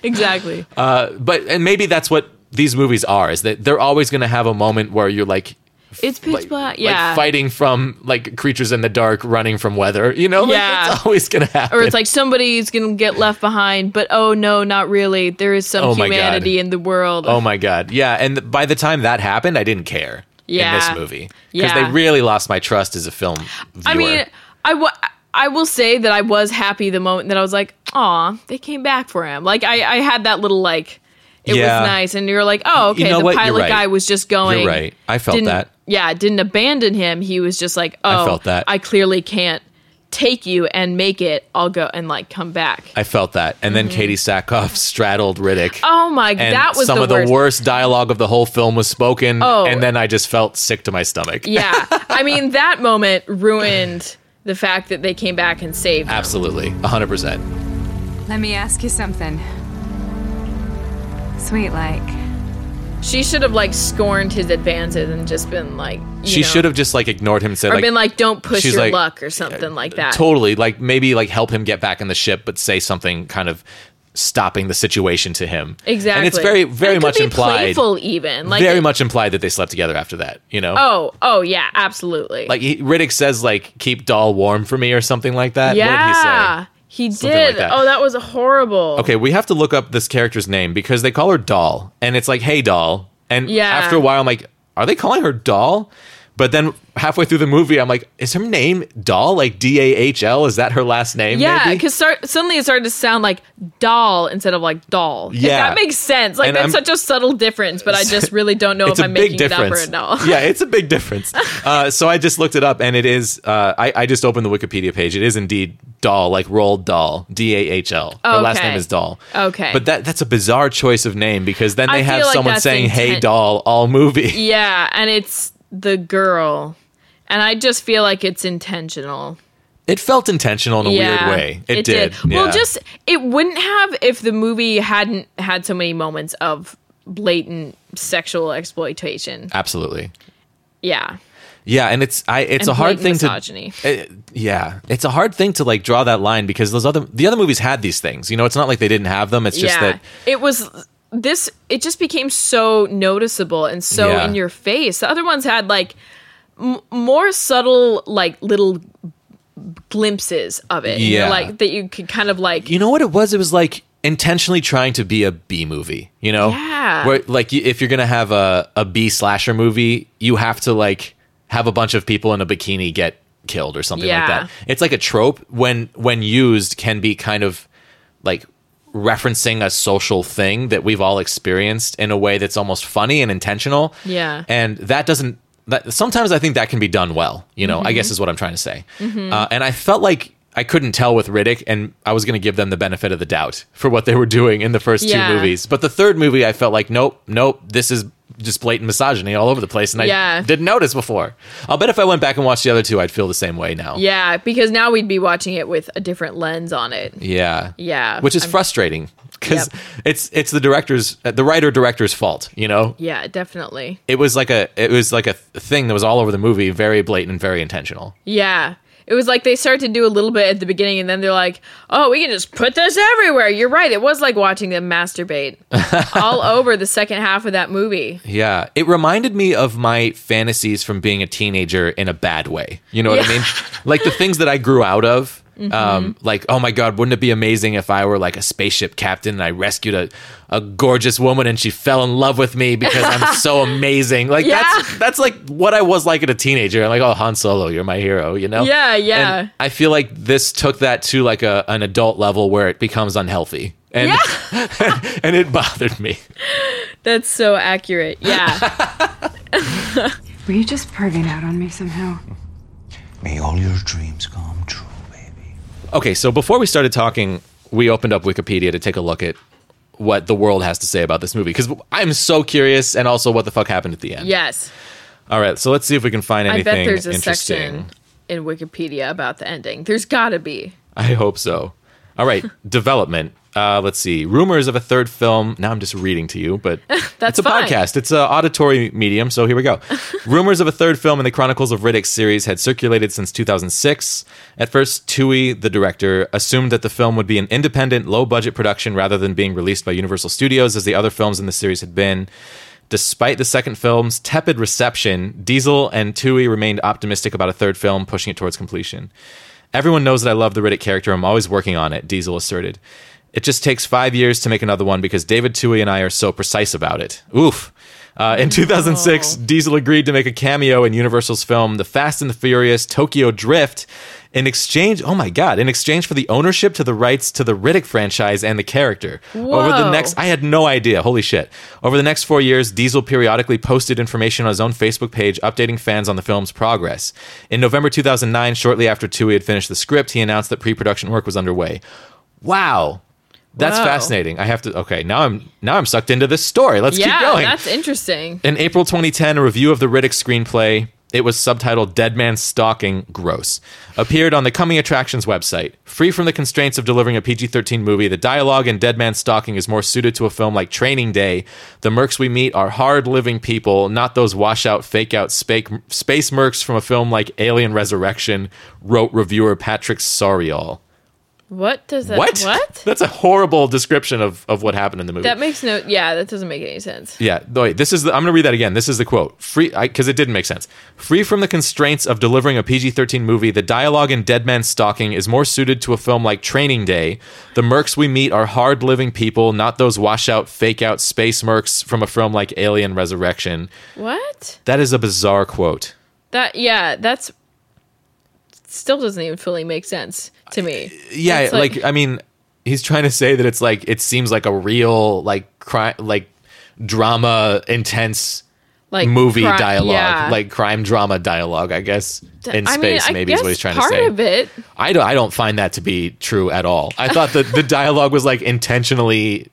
Exactly. But maybe that's what these movies are, is that they're always going to have a moment where you're like, it's pitch black, like fighting from like creatures in the dark, running from weather, you know? Yeah. Like, it's always going to happen. Or it's like somebody's going to get left behind, but oh no, not really. There is some humanity in the world. Oh my God. Yeah. And by the time that happened, I didn't care in this movie, because they really lost my trust as a film viewer. I mean, I will say that I was happy the moment that I was like, aw, they came back for him. Like, I had that little, like, it was nice. And you're like, oh, okay, you know the pilot guy was just going. You're right. I felt that. Yeah, didn't abandon him. He was just like, oh, I clearly can't take you and make it, I'll go and like come back. I felt that. And then Katie Sackhoff straddled Riddick. Oh my God. That was some of the worst dialogue of the whole film was spoken. Oh. And then I just felt sick to my stomach. Yeah. I mean, that moment ruined the fact that they came back and saved him. Absolutely. 100%. Let me ask you something. Sweet, like. She should have, like, scorned his advances and just been, like, should have just, like, ignored him and said, or like... Or been like, don't push your luck or something like that. Totally. Like, maybe, like, help him get back in the ship, but say something kind of stopping the situation to him. Exactly. And it's very, very much implied... playful, even. Like, very much implied that they slept together after that, you know? Oh, yeah, absolutely. Like, Riddick says, like, keep doll warm for me or something like that. Yeah. What did he say? He did. Like that. Oh, that was horrible. Okay, we have to look up this character's name because they call her Doll. And it's like, hey, Doll. And after a while, I'm like, are they calling her Doll? But then halfway through the movie, I'm like, is her name Doll? Like D-A-H-L? Is that her last name? Yeah, because suddenly it started to sound like Doll instead of like Doll. Yeah. If that makes sense. Like, and that's such a subtle difference, but I just really don't know if I'm making it up or not. Yeah, it's a big difference. So I just looked it up, and it is, I just opened the Wikipedia page. It is indeed Doll, like Roald Dahl, D-A-H-L. Her last name is Doll. Okay. But that's a bizarre choice of name, because then they have someone saying, hey, Doll, all movie. Yeah, and it's... the girl. And I just feel like it's intentional. It felt intentional in a weird way. It did. Well, it wouldn't have if the movie hadn't had so many moments of blatant sexual exploitation. Absolutely. Yeah. Yeah, and it's a hard thing misogyny. It's a hard thing to like draw that line because the other movies had these things. You know, it's not like they didn't have them. It's just that it was it just became so noticeable and so in your face. The other ones had like more subtle, like little glimpses of it. Yeah. Like that you could kind of like, you know what it was? It was like intentionally trying to be a B movie, you know? Yeah. Where, like if you're going to have a B slasher movie, you have to like have a bunch of people in a bikini get killed or something like that. It's like a trope when used can be kind of like, referencing a social thing that we've all experienced in a way that's almost funny and intentional. Yeah. And sometimes I think that can be done well, you know, I guess is what I'm trying to say. Mm-hmm. And I felt like I couldn't tell with Riddick, and I was going to give them the benefit of the doubt for what they were doing in the first two movies. But the third movie, I felt like, nope, this is just blatant misogyny all over the place. And I didn't notice before. I'll bet if I went back and watched the other two, I'd feel the same way now. Yeah, because now we'd be watching it with a different lens on it. Yeah. Yeah. Which is frustrating because it's the writer-director's fault, you know? Yeah, definitely. It was like a thing that was all over the movie, very blatant and very intentional. Yeah. It was like they started to do a little bit at the beginning, and then they're like, oh, we can just put this everywhere. You're right. It was like watching them masturbate all over the second half of that movie. Yeah. It reminded me of my fantasies from being a teenager in a bad way. You know what I mean? Like the things that I grew out of. Mm-hmm. Like, oh my God, wouldn't it be amazing if I were like a spaceship captain and I rescued a gorgeous woman and she fell in love with me because I'm so amazing. Like that's like what I was like as a teenager. I'm like, oh, Han Solo, you're my hero, you know? Yeah, yeah. And I feel like this took that to like an adult level where it becomes unhealthy. And, and it bothered me. That's so accurate. Yeah. Were you just perving out on me somehow? May all your dreams come true. Okay, so before we started talking, we opened up Wikipedia to take a look at what the world has to say about this movie, because I'm so curious, and also what the fuck happened at the end. Yes. All right, so let's see if we can find anything interesting. I bet there's a section in Wikipedia about the ending. There's gotta be. I hope so. All right, development. Let's see. Rumors of a third film. Now I'm just reading to you, but that's it's a fine. Podcast. It's an auditory medium, so here we go. Rumors of a third film in the Chronicles of Riddick series had circulated since 2006. At first, Twohy, the director, assumed that the film would be an independent, low-budget production rather than being released by Universal Studios, as the other films in the series had been. Despite the second film's tepid reception, Diesel and Twohy remained optimistic about a third film, pushing it towards completion. Everyone knows that I love the Riddick character. I'm always working on it, Diesel asserted. It just takes 5 years to make another one because David Twohy and I are so precise about it. Oof. In 2006, Diesel agreed to make a cameo in Universal's film The Fast and the Furious Tokyo Drift in exchange for the ownership to the rights to the Riddick franchise and the character. Whoa. I had no idea. Holy shit. Over the next 4 years, Diesel periodically posted information on his own Facebook page, updating fans on the film's progress. In November 2009, shortly after Twohy had finished the script, he announced that pre-production work was underway. Wow. That's fascinating. I have to... Okay, now I'm sucked into this story. Let's keep going. Yeah, that's interesting. In April 2010, a review of the Riddick screenplay... It was subtitled Dead Man Stalking Gross. Appeared on the Coming Attractions website. Free from the constraints of delivering a PG-13 movie, the dialogue in Dead Man Stalking is more suited to a film like Training Day. The mercs we meet are hard-living people, not those washout, fake-out space mercs from a film like Alien Resurrection, wrote reviewer Patrick Sauriol. What does that... What? That's a horrible description of what happened in the movie. That makes no... Yeah, that doesn't make any sense. Yeah. Wait, I'm going to read that again. This is the quote. Because it didn't make sense. Free from the constraints of delivering a PG-13 movie, the dialogue in Dead Man Stalking is more suited to a film like Training Day. The mercs we meet are hard-living people, not those washout, fake-out space mercs from a film like Alien Resurrection. What? That is a bizarre quote. That's... still doesn't even fully make sense to me. Yeah, he's trying to say that it's like it seems like a real crime, drama intense movie dialogue, crime drama dialogue, I guess. Maybe is what he's trying to say. Part of it. I don't find that to be true at all. I thought that the dialogue was intentionally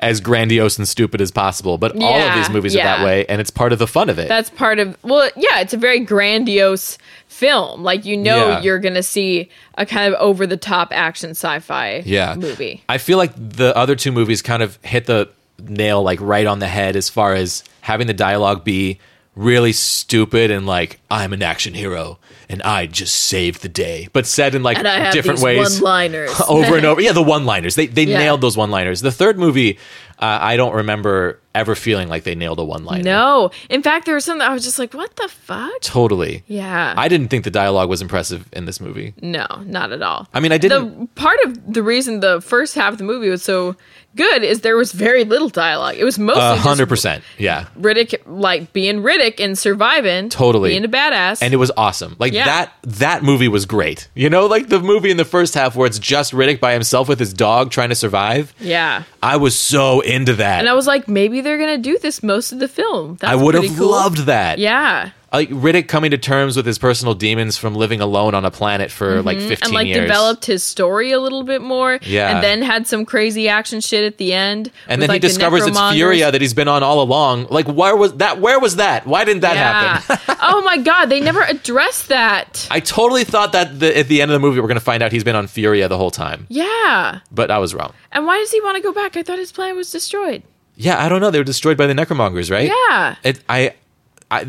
as grandiose and stupid as possible, but all of these movies are that way, and it's part of the fun of it. That's part of it's a very grandiose film. You're gonna see a kind of over-the-top action sci-fi movie. I feel like the other two movies kind of hit the nail right on the head as far as having the dialogue be really stupid and I'm an action hero and I just saved the day, but said in different ways, one-liners over and over. The one-liners, they nailed those one-liners. The third movie, I don't remember ever feeling like they nailed a one-liner. No, in fact, there was something I was just like, what the fuck? Totally. Yeah, I didn't think the dialogue was impressive in this movie. No, not at all. I mean, I didn't. Part of the reason the first half of the movie was so good is there was very little dialogue. It was mostly 100%, yeah, Riddick being Riddick and surviving, totally being a badass, and it was awesome. That movie was great. The movie in the first half where it's just Riddick by himself with his dog trying to survive. Yeah, I was so into that, and I was like, maybe they're gonna do this most of the film. That's I would have cool. loved that. Yeah. Riddick coming to terms with his personal demons from living alone on a planet for 15 and, years. And developed his story a little bit more. Yeah. And then had some crazy action shit at the end. And then he discovers it's Furia that he's been on all along. Where was that? Where was that? Why didn't that happen? Oh my God, they never addressed that. I totally thought that at the end of the movie we're going to find out he's been on Furia the whole time. Yeah. But I was wrong. And why does he want to go back? I thought his planet was destroyed. Yeah, I don't know. They were destroyed by the Necromongers, right? Yeah.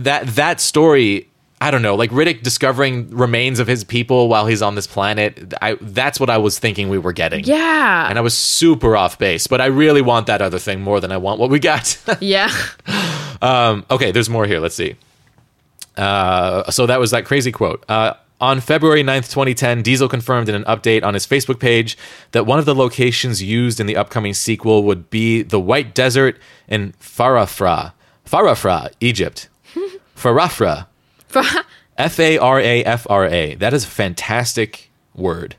That story, I don't know, Riddick discovering remains of his people while he's on this planet, that's what I was thinking we were getting. Yeah. And I was super off base, but I really want that other thing more than I want what we got. Yeah. Okay, there's more here. Let's see. So that was that crazy quote. On February 9th, 2010, Diesel confirmed in an update on his Facebook page that one of the locations used in the upcoming sequel would be the White Desert in Farafra, Egypt. Farafra. F-A-R-A-F-R-A. That is a fantastic word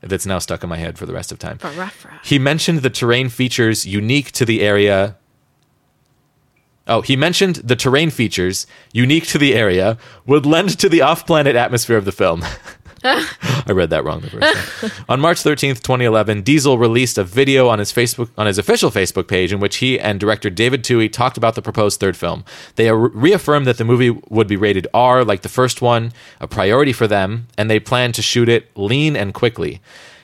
that's now stuck in my head for the rest of time. Farafra. He mentioned the terrain features unique to the area. Would lend to the off-planet atmosphere of the film. I read that wrong the first time. On March 13th, 2011, Diesel released a video on his official Facebook page in which he and director David Twohy talked about the proposed third film. They reaffirmed that the movie would be rated R like the first one, a priority for them, and they planned to shoot it lean and quickly.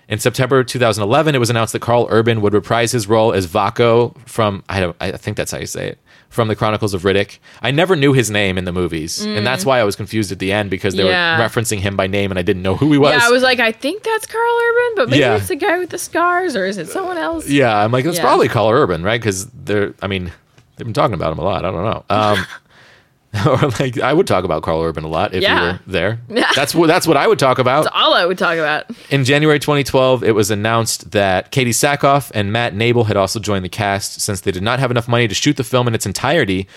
In September 2011, it was announced that Carl Urban would reprise his role as Vaako from I think that's how you say it. From the Chronicles of Riddick. I never knew his name in the movies, and that's why I was confused at the end because they were referencing him by name and I didn't know who he was. Yeah, I was like, I think that's Carl Urban, but maybe it's the guy with the scars, or is it someone else? Yeah, I'm like, that's probably Carl Urban, right? Because they've been talking about him a lot. I don't know. Or like, I would talk about Carl Urban a lot if you were there. That's what I would talk about. That's all I would talk about. In January 2012, it was announced that Katie Sackhoff and Matt Nable had also joined the cast. Since they did not have enough money to shoot the film in its entirety,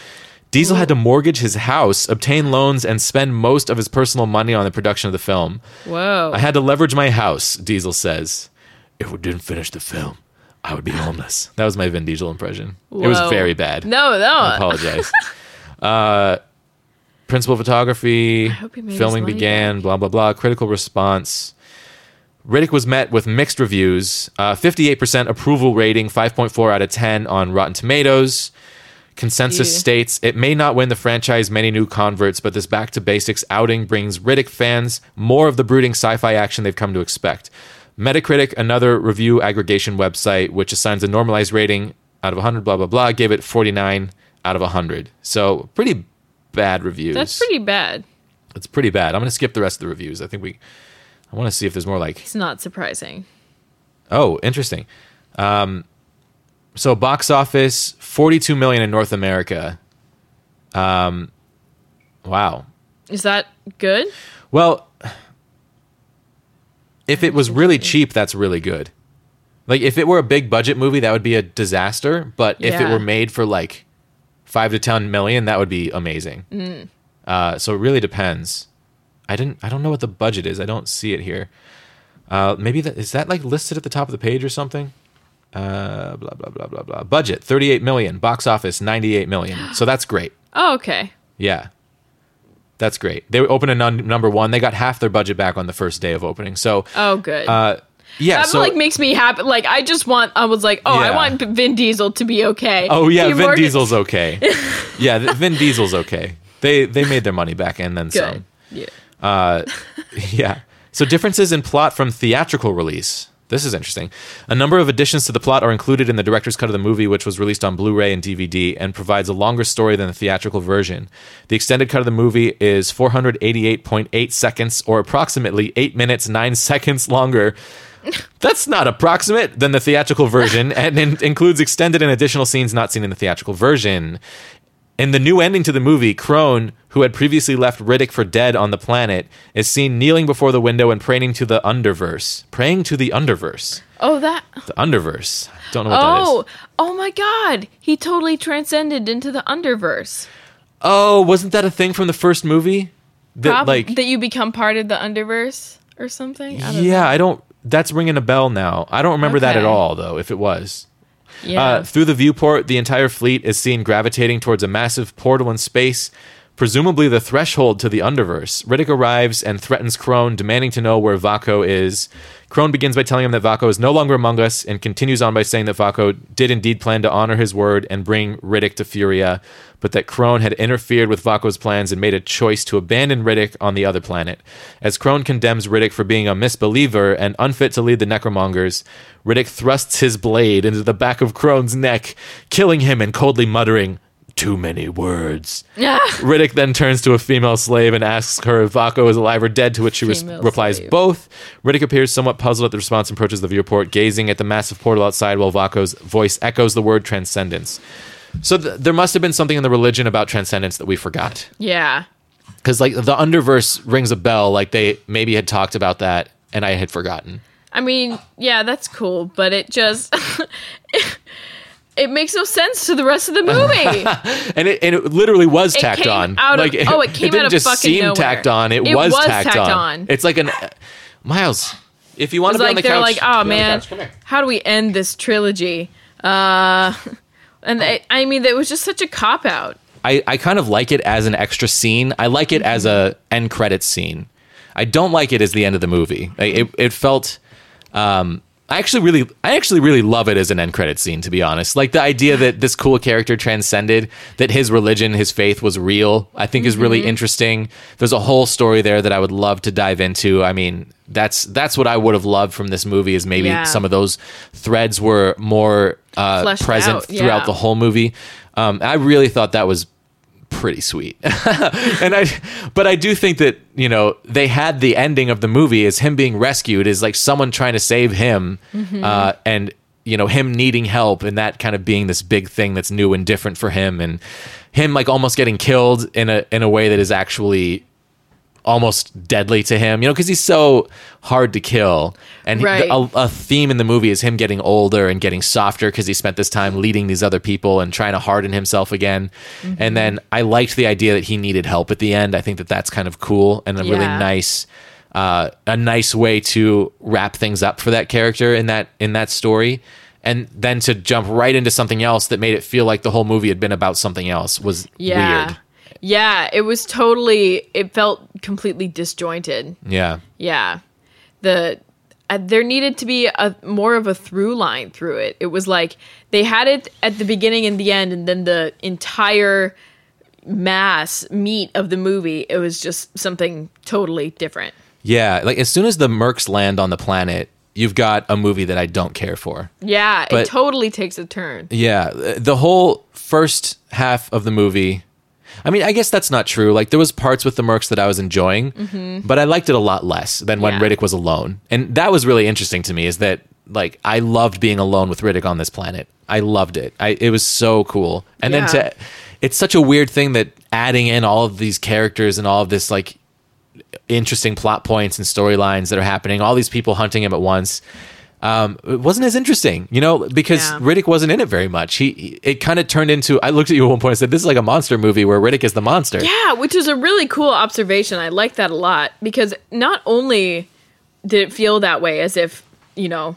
Diesel had to mortgage his house, obtain loans, and spend most of his personal money on the production of the film. Whoa. I had to leverage my house, Diesel says. If we didn't finish the film, I would be homeless. That was my Vin Diesel impression. Whoa. It was very bad. No. I apologize. Principal photography, filming began, blah, blah, blah. Critical response. Riddick was met with mixed reviews. 58% approval rating, 5.4 out of 10 on Rotten Tomatoes. Consensus states, it may not win the franchise many new converts, but this back to basics outing brings Riddick fans more of the brooding sci-fi action they've come to expect. Metacritic, another review aggregation website, which assigns a normalized rating out of 100, blah, blah, blah, gave it 49 out of 100. So pretty bad reviews. That's pretty bad. It's pretty bad. I'm going to skip the rest of the reviews. I want to see if there's more like... It's not surprising. Oh, interesting. So box office, $42 million in North America. Wow. Is that good? Well, if it was really cheap, that's really good. Like, if it were a big budget movie, that would be a disaster. But if it were made for like 5 to 10 million, that would be amazing. Mm. So it really depends. I don't know what the budget is. I don't see it here. Maybe is that like listed at the top of the page or something? Blah, blah, blah, blah, blah. Budget, 38 million. Box office, 98 million. So that's great. Oh, okay. Yeah. That's great. They opened a number one. They got half their budget back on the first day of opening. So, oh, good. Yeah, that like makes me happy. Like I want Vin Diesel to be okay. Oh yeah, Vin Diesel's okay. Yeah, Vin Diesel's okay. They made their money back and then good. Some. Yeah. Yeah. So differences in plot from theatrical release. This is interesting. A number of additions to the plot are included in the director's cut of the movie, which was released on Blu-ray and DVD and provides a longer story than the theatrical version. The extended cut of the movie is 488.8 seconds, or approximately 8 minutes 9 seconds longer. That's not approximate than the theatrical version, and includes extended and additional scenes not seen in the theatrical version. In the new ending to the movie, Crone, who had previously left Riddick for dead on the planet, is seen kneeling before the window and praying to the Underverse. Praying to the Underverse. Oh, that... The Underverse. Don't know what that is. Oh, my God. He totally transcended into the Underverse. Oh, wasn't that a thing from the first movie? That you become part of the Underverse or something? I don't know. That's ringing a bell now. I don't remember that at all, though, if it was. Yeah. Through the viewport, the entire fleet is seen gravitating towards a massive portal in space, presumably the threshold to the Underverse. Riddick arrives and threatens Crone, demanding to know where Vaako is. Crone begins by telling him that Vaako is no longer among us, and continues on by saying that Vaako did indeed plan to honor his word and bring Riddick to Furia, but that Crone had interfered with Vaako's plans and made a choice to abandon Riddick on the other planet. As Crone condemns Riddick for being a misbeliever and unfit to lead the Necromongers, Riddick thrusts his blade into the back of Crone's neck, killing him and coldly muttering, "Too many words." Riddick then turns to a female slave and asks her if Vaako is alive or dead, to which she replies, "Both." Riddick appears somewhat puzzled at the response and approaches the viewport, gazing at the massive portal outside while Vaako's voice echoes the word transcendence. So there must have been something in the religion about transcendence that we forgot. Yeah. Because like the Underverse rings a bell, like they maybe had talked about that and I had forgotten. I mean, yeah, that's cool, but it just... It makes no sense to the rest of the movie. and it literally was tacked on. It came out of fucking nowhere. It didn't just seem tacked on. It was tacked on. It's like an... Miles, if you want to be on the couch... They're like, oh, man, how do we end this trilogy? And it was just such a cop-out. I kind of like it as an extra scene. I like it as a end credits scene. I don't like it as the end of the movie. It felt... I actually really love it as an end credit scene, to be honest. Like the idea that this cool character transcended, that his religion, his faith was real, I think is really interesting. There's a whole story there that I would love to dive into. I mean, that's what I would have loved from this movie, is maybe some of those threads were more present throughout the whole movie. I really thought that was pretty sweet. But I do think that, you know, they had the ending of the movie as him being rescued, is like someone trying to save him, and you know, him needing help and that kind of being this big thing that's new and different for him, and him like almost getting killed in a way that is actually almost deadly to him, you know, because he's so hard to kill. And right. a theme in the movie is him getting older and getting softer because he spent this time leading these other people and trying to harden himself again. Mm-hmm. And then I liked the idea that he needed help at the end. I think that that's kind of cool and a really nice, a nice way to wrap things up for that character in that story. And then to jump right into something else that made it feel like the whole movie had been about something else was weird. Yeah, it was totally, it felt completely disjointed. Yeah. Yeah. There needed to be more of a through line through it. It was like they had it at the beginning and the end, and then the entire meat of the movie, it was just something totally different. Yeah, like as soon as the mercs land on the planet, you've got a movie that I don't care for. Yeah, but it totally takes a turn. Yeah, the whole first half of the movie... I mean, I guess that's not true. Like, there was parts with the mercs that I was enjoying, mm-hmm. but I liked it a lot less than when Riddick was alone. And that was really interesting to me, is that, like, I loved being alone with Riddick on this planet. I loved it. It was so cool. And then it's such a weird thing that adding in all of these characters and all of this, like, interesting plot points and storylines that are happening, all these people hunting him at once... it wasn't as interesting, you know, because Riddick wasn't in it very much. It kind of turned into, I looked at you at one point and said, this is like a monster movie where Riddick is the monster. Yeah, which is a really cool observation. I like that a lot, because not only did it feel that way, as if, you know,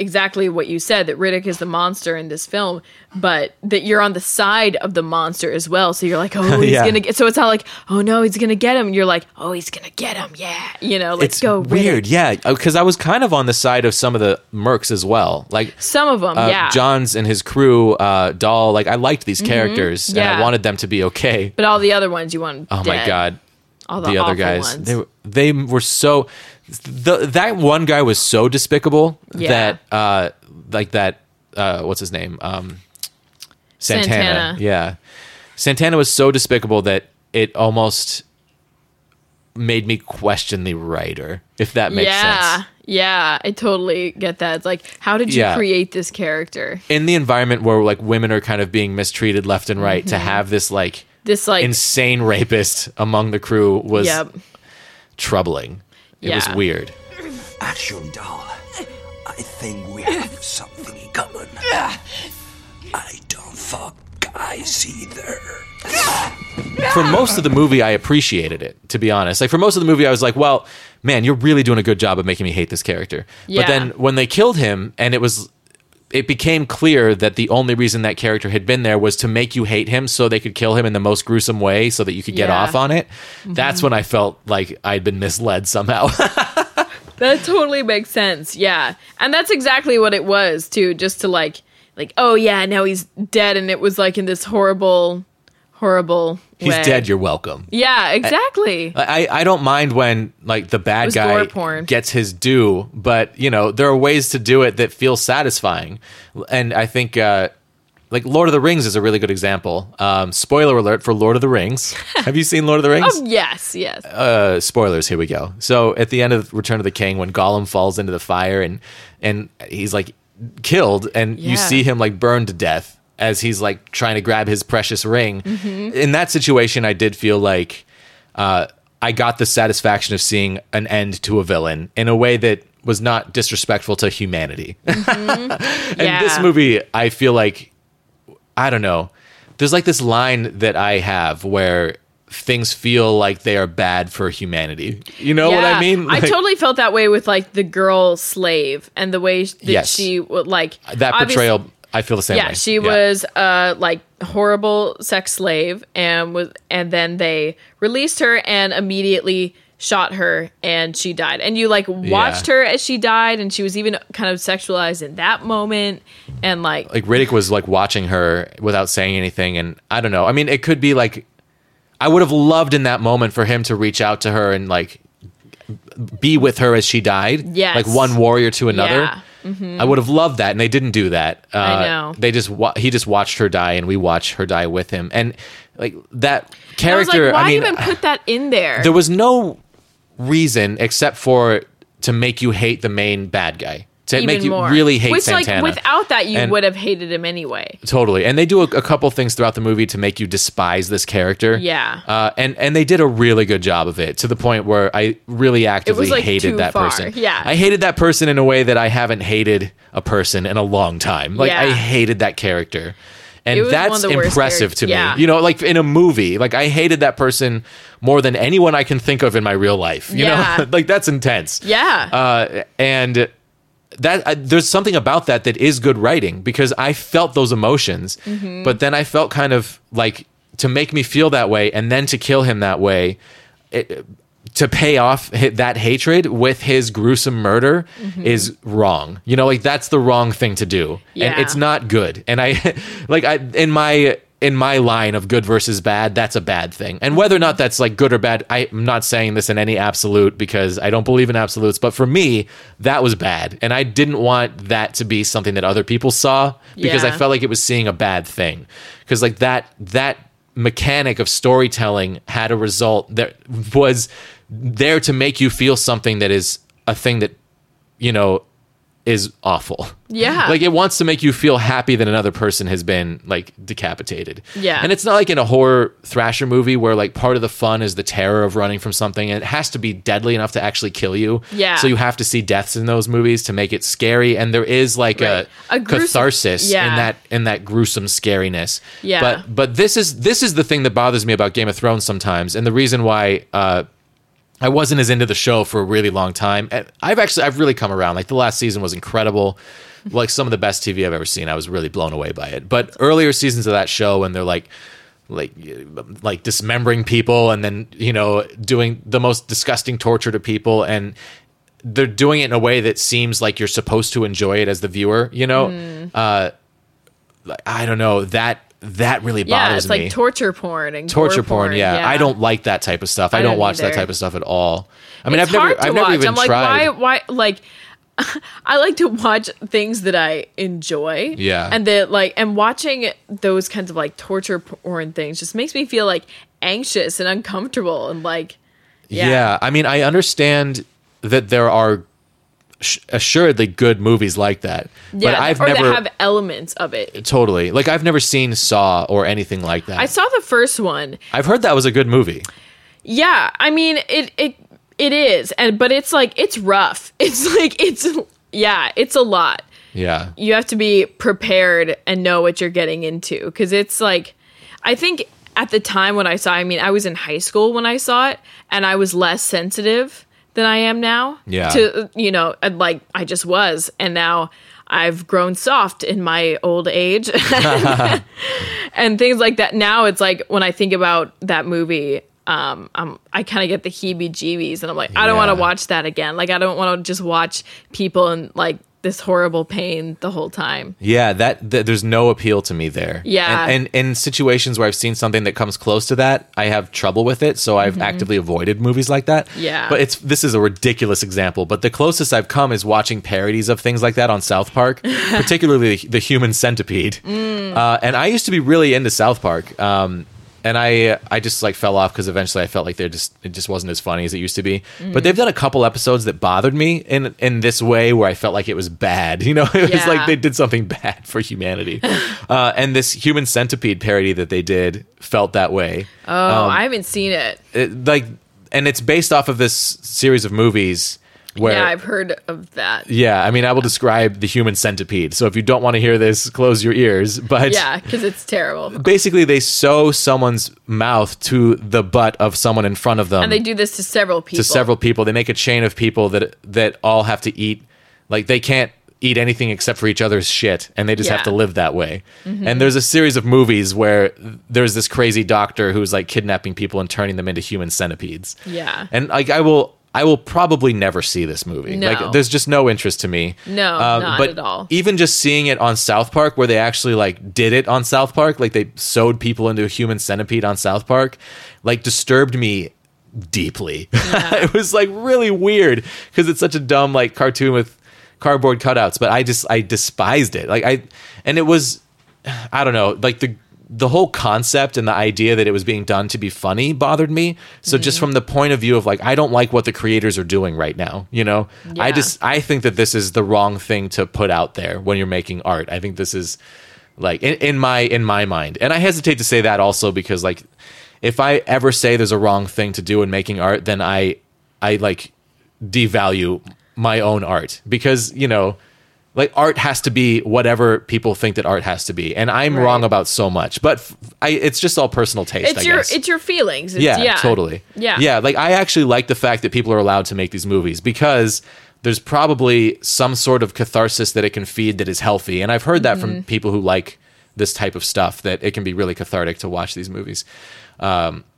exactly what you said, that Riddick is the monster in this film, but that you're on the side of the monster as well. So you're like, oh, he's going to get, so it's not like, oh no, he's going to get him. You're like, oh, he's going to get him. Yeah. You know, let's go Riddick. Weird. Yeah. Cause I was kind of on the side of some of the mercs as well. Like some of them, Johns and his crew, Dahl, like I liked these characters and I wanted them to be okay. But all the other ones you wanted dead. My God. All the other guys, ones. They were so... That one guy was so despicable that, what's his name? Santana. Yeah. Santana was so despicable that it almost made me question the writer, if that makes sense. Yeah, I totally get that. It's like, how did you create this character? In the environment where, like, women are kind of being mistreated left and right, to have this, like... insane rapist among the crew was troubling. It was weird. Ashun Dahl, I think we have something in common. I don't fuck guys either. For most of the movie, I appreciated it, to be honest. Like, for most of the movie, I was like, well, man, you're really doing a good job of making me hate this character. Yeah. But then when they killed him, and it became clear that the only reason that character had been there was to make you hate him so they could kill him in the most gruesome way so that you could get off on it. Mm-hmm. That's when I felt like I'd been misled somehow. That totally makes sense. Yeah. And that's exactly what it was too. Just to like, oh yeah, now he's dead. And it was like in this horrible he's way. Dead, you're welcome. Yeah, exactly. I don't mind when, like, the bad guy gets his due, but, you know, there are ways to do it that feel satisfying. And I think, like, Lord of the Rings is a really good example. Spoiler alert for Lord of the Rings. Have you seen Lord of the Rings? Oh, yes. Spoilers, here we go. So at the end of Return of the King, when Gollum falls into the fire and he's, like, killed, and you see him, like, burned to death, as he's, like, trying to grab his precious ring. Mm-hmm. In that situation, I did feel like I got the satisfaction of seeing an end to a villain in a way that was not disrespectful to humanity. Mm-hmm. And this movie, I feel like, I don't know, there's, like, this line that I have where things feel like they are bad for humanity. You know what I mean? Like, I totally felt that way with, like, the girl slave and the way that she would, like... That portrayal... I feel the same way. She was like horrible sex slave and then they released her and immediately shot her and she died. And you like watched her as she died, and she was even kind of sexualized in that moment, and like Riddick was like watching her without saying anything, and I don't know. I mean, it could be like I would have loved in that moment for him to reach out to her and like be with her as she died. Yes. Like one warrior to another. Yeah. Mm-hmm. I would have loved that, and they didn't do that. I know. They just he just watched her die, and we watched her die with him. And like that character, and I was like, why even put that in there? There was no reason except for to make you hate the main bad guy. to make you really hate Santana. Like, without that, you would have hated him anyway. Totally. And they do a couple things throughout the movie to make you despise this character. Yeah. And they did a really good job of it, to the point where I really actively hated that person. Yeah. I hated that person in a way that I haven't hated a person in a long time. Like, yeah. I hated that character. And that's impressive to me. Yeah. You know, like in a movie, like I hated that person more than anyone I can think of in my real life. You know, like that's intense. Yeah. And that there's something about that that is good writing, because I felt those emotions, mm-hmm. but then I felt kind of like, to make me feel that way and then to kill him that way, to pay off that hatred with his gruesome murder mm-hmm. is wrong. You know, like that's the wrong thing to do. Yeah. And it's not good. And I in my line of good versus bad, that's a bad thing. And whether or not that's like good or bad, I'm not saying this in any absolute, because I don't believe in absolutes, but for me, that was bad. And I didn't want that to be something that other people saw, because I felt like it was seeing a bad thing. Because like that mechanic of storytelling had a result that was there to make you feel something that is a thing that, you know, is awful. Yeah. Like it wants to make you feel happy that another person has been like decapitated. Yeah. And it's not like in a horror thrasher movie where like part of the fun is the terror of running from something, and it has to be deadly enough to actually kill you. Yeah. So you have to see deaths in those movies to make it scary. And there is like a catharsis in that gruesome scariness. Yeah. But this is the thing that bothers me about Game of Thrones sometimes. And the reason why, I wasn't as into the show for a really long time. I've really come around. Like the last season was incredible. Like some of the best TV I've ever seen. I was really blown away by it. But earlier seasons of that show, when they're like dismembering people and then, you know, doing the most disgusting torture to people, and they're doing it in a way that seems like you're supposed to enjoy it as the viewer, you know? I don't know. That really bothers me. Yeah, it's like me. Torture porn and gore porn. Yeah. I don't like that type of stuff. I don't watch either. That type of stuff at all. I mean, I've never even tried. Why? Like, I like to watch things that I enjoy. Yeah, and that like, and watching those kinds of like torture porn things just makes me feel like anxious and uncomfortable and like. Yeah, I mean, I understand that there are assuredly good movies like that, but I've never have elements of it. Totally, like I've never seen Saw or anything like that. I saw the first one. I've heard that was a good movie. Yeah, I mean it is, but it's like it's rough. It's like it's a lot. Yeah, you have to be prepared and know what you're getting into, because it's like I think at the time when I saw, I mean I was in high school when I saw it, and I was less sensitive than I am now. Yeah. To, you know, like I just was, and now I've grown soft in my old age and things like that. Now it's like when I think about that movie, I kind of get the heebie-jeebies, and I'm like, I don't want to watch that again. Like I don't want to just watch people in like this horrible pain the whole time. Yeah, that there's no appeal to me there. Yeah, and in situations where I've seen something that comes close to that, I have trouble with it, so I've actively avoided movies like that. Yeah, but this is a ridiculous example, but the closest I've come is watching parodies of things like that on South Park, particularly the Human Centipede. And I used to be really into South Park, and I just like fell off, because eventually I felt like it just wasn't as funny as it used to be. Mm-hmm. But they've done a couple episodes that bothered me in this way, where I felt like it was bad. You know, it was like they did something bad for humanity. And this Human Centipede parody that they did felt that way. Oh, I haven't seen it. And it's based off of this series of movies. I've heard of that. Yeah, I mean, I will describe the Human Centipede. So if you don't want to hear this, close your ears. But yeah, because it's terrible. Basically, they sew someone's mouth to the butt of someone in front of them, and they do this to several people. They make a chain of people that all have to eat. Like they can't eat anything except for each other's shit, and they just have to live that way. Mm-hmm. And there's a series of movies where there's this crazy doctor who's like kidnapping people and turning them into human centipedes. Yeah, and like I will probably never see this movie. No. Like, there's just no interest to me. No, not at all. Even just seeing it on South Park, where they actually like did it on South Park, like they sewed people into a human centipede on South Park, like disturbed me deeply. Yeah. It was like really weird, because it's such a dumb like cartoon with cardboard cutouts. But I despised it. Like I don't know. Like the the whole concept and the idea that it was being done to be funny bothered me. So just from the point of view of like, I don't like what the creators are doing right now. You know, I think that this is the wrong thing to put out there when you're making art. I think this is like in my mind. And I hesitate to say that also because like if I ever say there's a wrong thing to do in making art, then I like devalue my own art because, you know, like art has to be whatever people think that art has to be, and I'm wrong about so much. But it's just all personal taste. It's your feelings. Totally. Yeah. Like I actually like the fact that people are allowed to make these movies because there's probably some sort of catharsis that it can feed that is healthy, and I've heard that from people who like this type of stuff that it can be really cathartic to watch these movies. But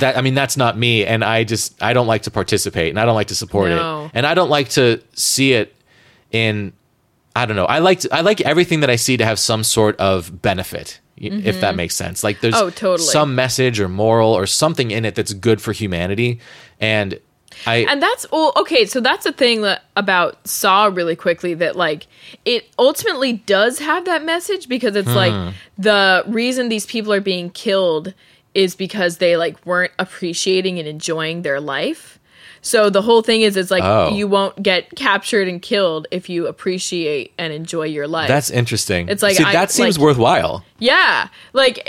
that, I mean, that's not me, and I don't like to participate, and I don't like to support it, and I don't like to see it in. I don't know. I like everything that I see to have some sort of benefit, if that makes sense. Like there's some message or moral or something in it that's good for humanity. And that's all. Okay. So that's the thing about Saw really quickly that like it ultimately does have that message because it's like the reason these people are being killed is because they like weren't appreciating and enjoying their life. So the whole thing is, it's like you won't get captured and killed if you appreciate and enjoy your life. That's interesting. It's like that seems like, worthwhile. Yeah, like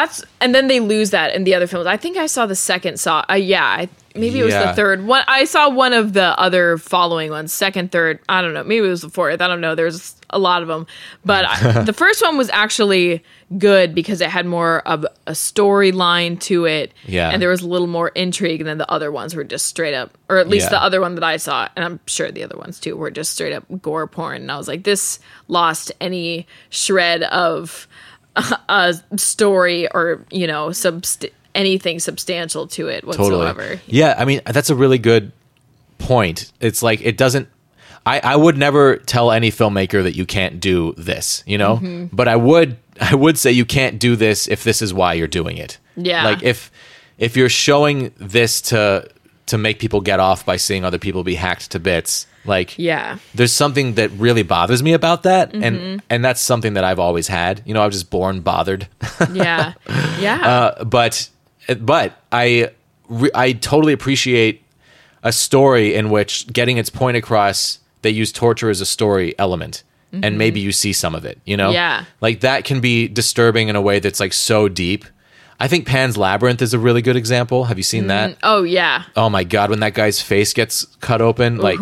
and then they lose that in the other films. I think I saw the second Saw. Maybe it was the third one. I saw one of the other following ones, second, third. I don't know. Maybe it was the fourth. I don't know. There's a lot of them, but the first one was actually good because it had more of a storyline to it. Yeah. And there was a little more intrigue than the other ones were just straight up, or at least the other one that I saw. And I'm sure the other ones too were just straight up gore porn. And I was like, this lost any shred of a story or, you know, anything substantial to it whatsoever. Totally. Yeah, I mean, that's a really good point. It's like, it doesn't... I would never tell any filmmaker that you can't do this, you know? Mm-hmm. But I would say you can't do this if this is why you're doing it. Yeah. Like, if you're showing this to make people get off by seeing other people be hacked to bits, like, there's something that really bothers me about that, and that's something that I've always had. You know, I was just born bothered. Yeah, yeah. But I totally appreciate a story in which getting its point across, they use torture as a story element. Mm-hmm. And maybe you see some of it, you know? Yeah. Like that can be disturbing in a way that's like so deep. I think Pan's Labyrinth is a really good example. Have you seen that? Oh, yeah. Oh, my God. When that guy's face gets cut open, like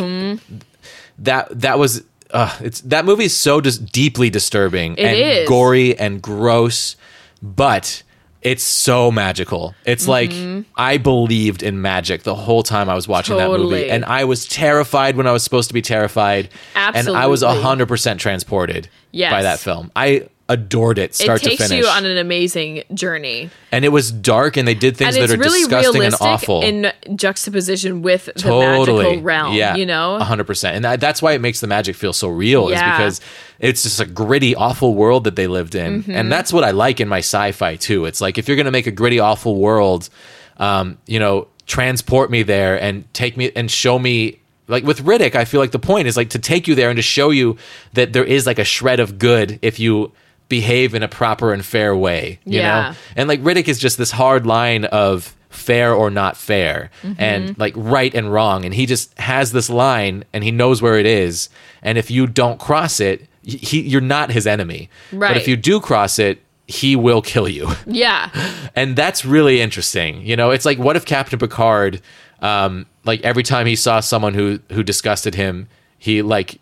that was... that movie is so just deeply disturbing. It is. Gory and gross, but... It's so magical. It's like I believed in magic the whole time I was watching that movie. And I was terrified when I was supposed to be terrified. Absolutely. And I was 100% transported by that film. I adored it start to finish. It takes you on an amazing journey. And it was dark and they did things that are really disgusting and awful. In juxtaposition with the magical realm, you know? 100%. And that's why it makes the magic feel so real is because it's just a gritty, awful world that they lived in. Mm-hmm. And that's what I like in my sci-fi, too. It's like, if you're going to make a gritty, awful world, you know, transport me there and take me and show me. Like with Riddick, I feel like the point is like to take you there and to show you that there is like a shred of good if you behave in a proper and fair way, you know? And like Riddick is just this hard line of fair or not fair and like right and wrong. And he just has this line and he knows where it is. And if you don't cross it, you're not his enemy. Right. But if you do cross it, he will kill you. Yeah. And that's really interesting. You know, it's like, what if Captain Picard, like every time he saw someone who disgusted him, he like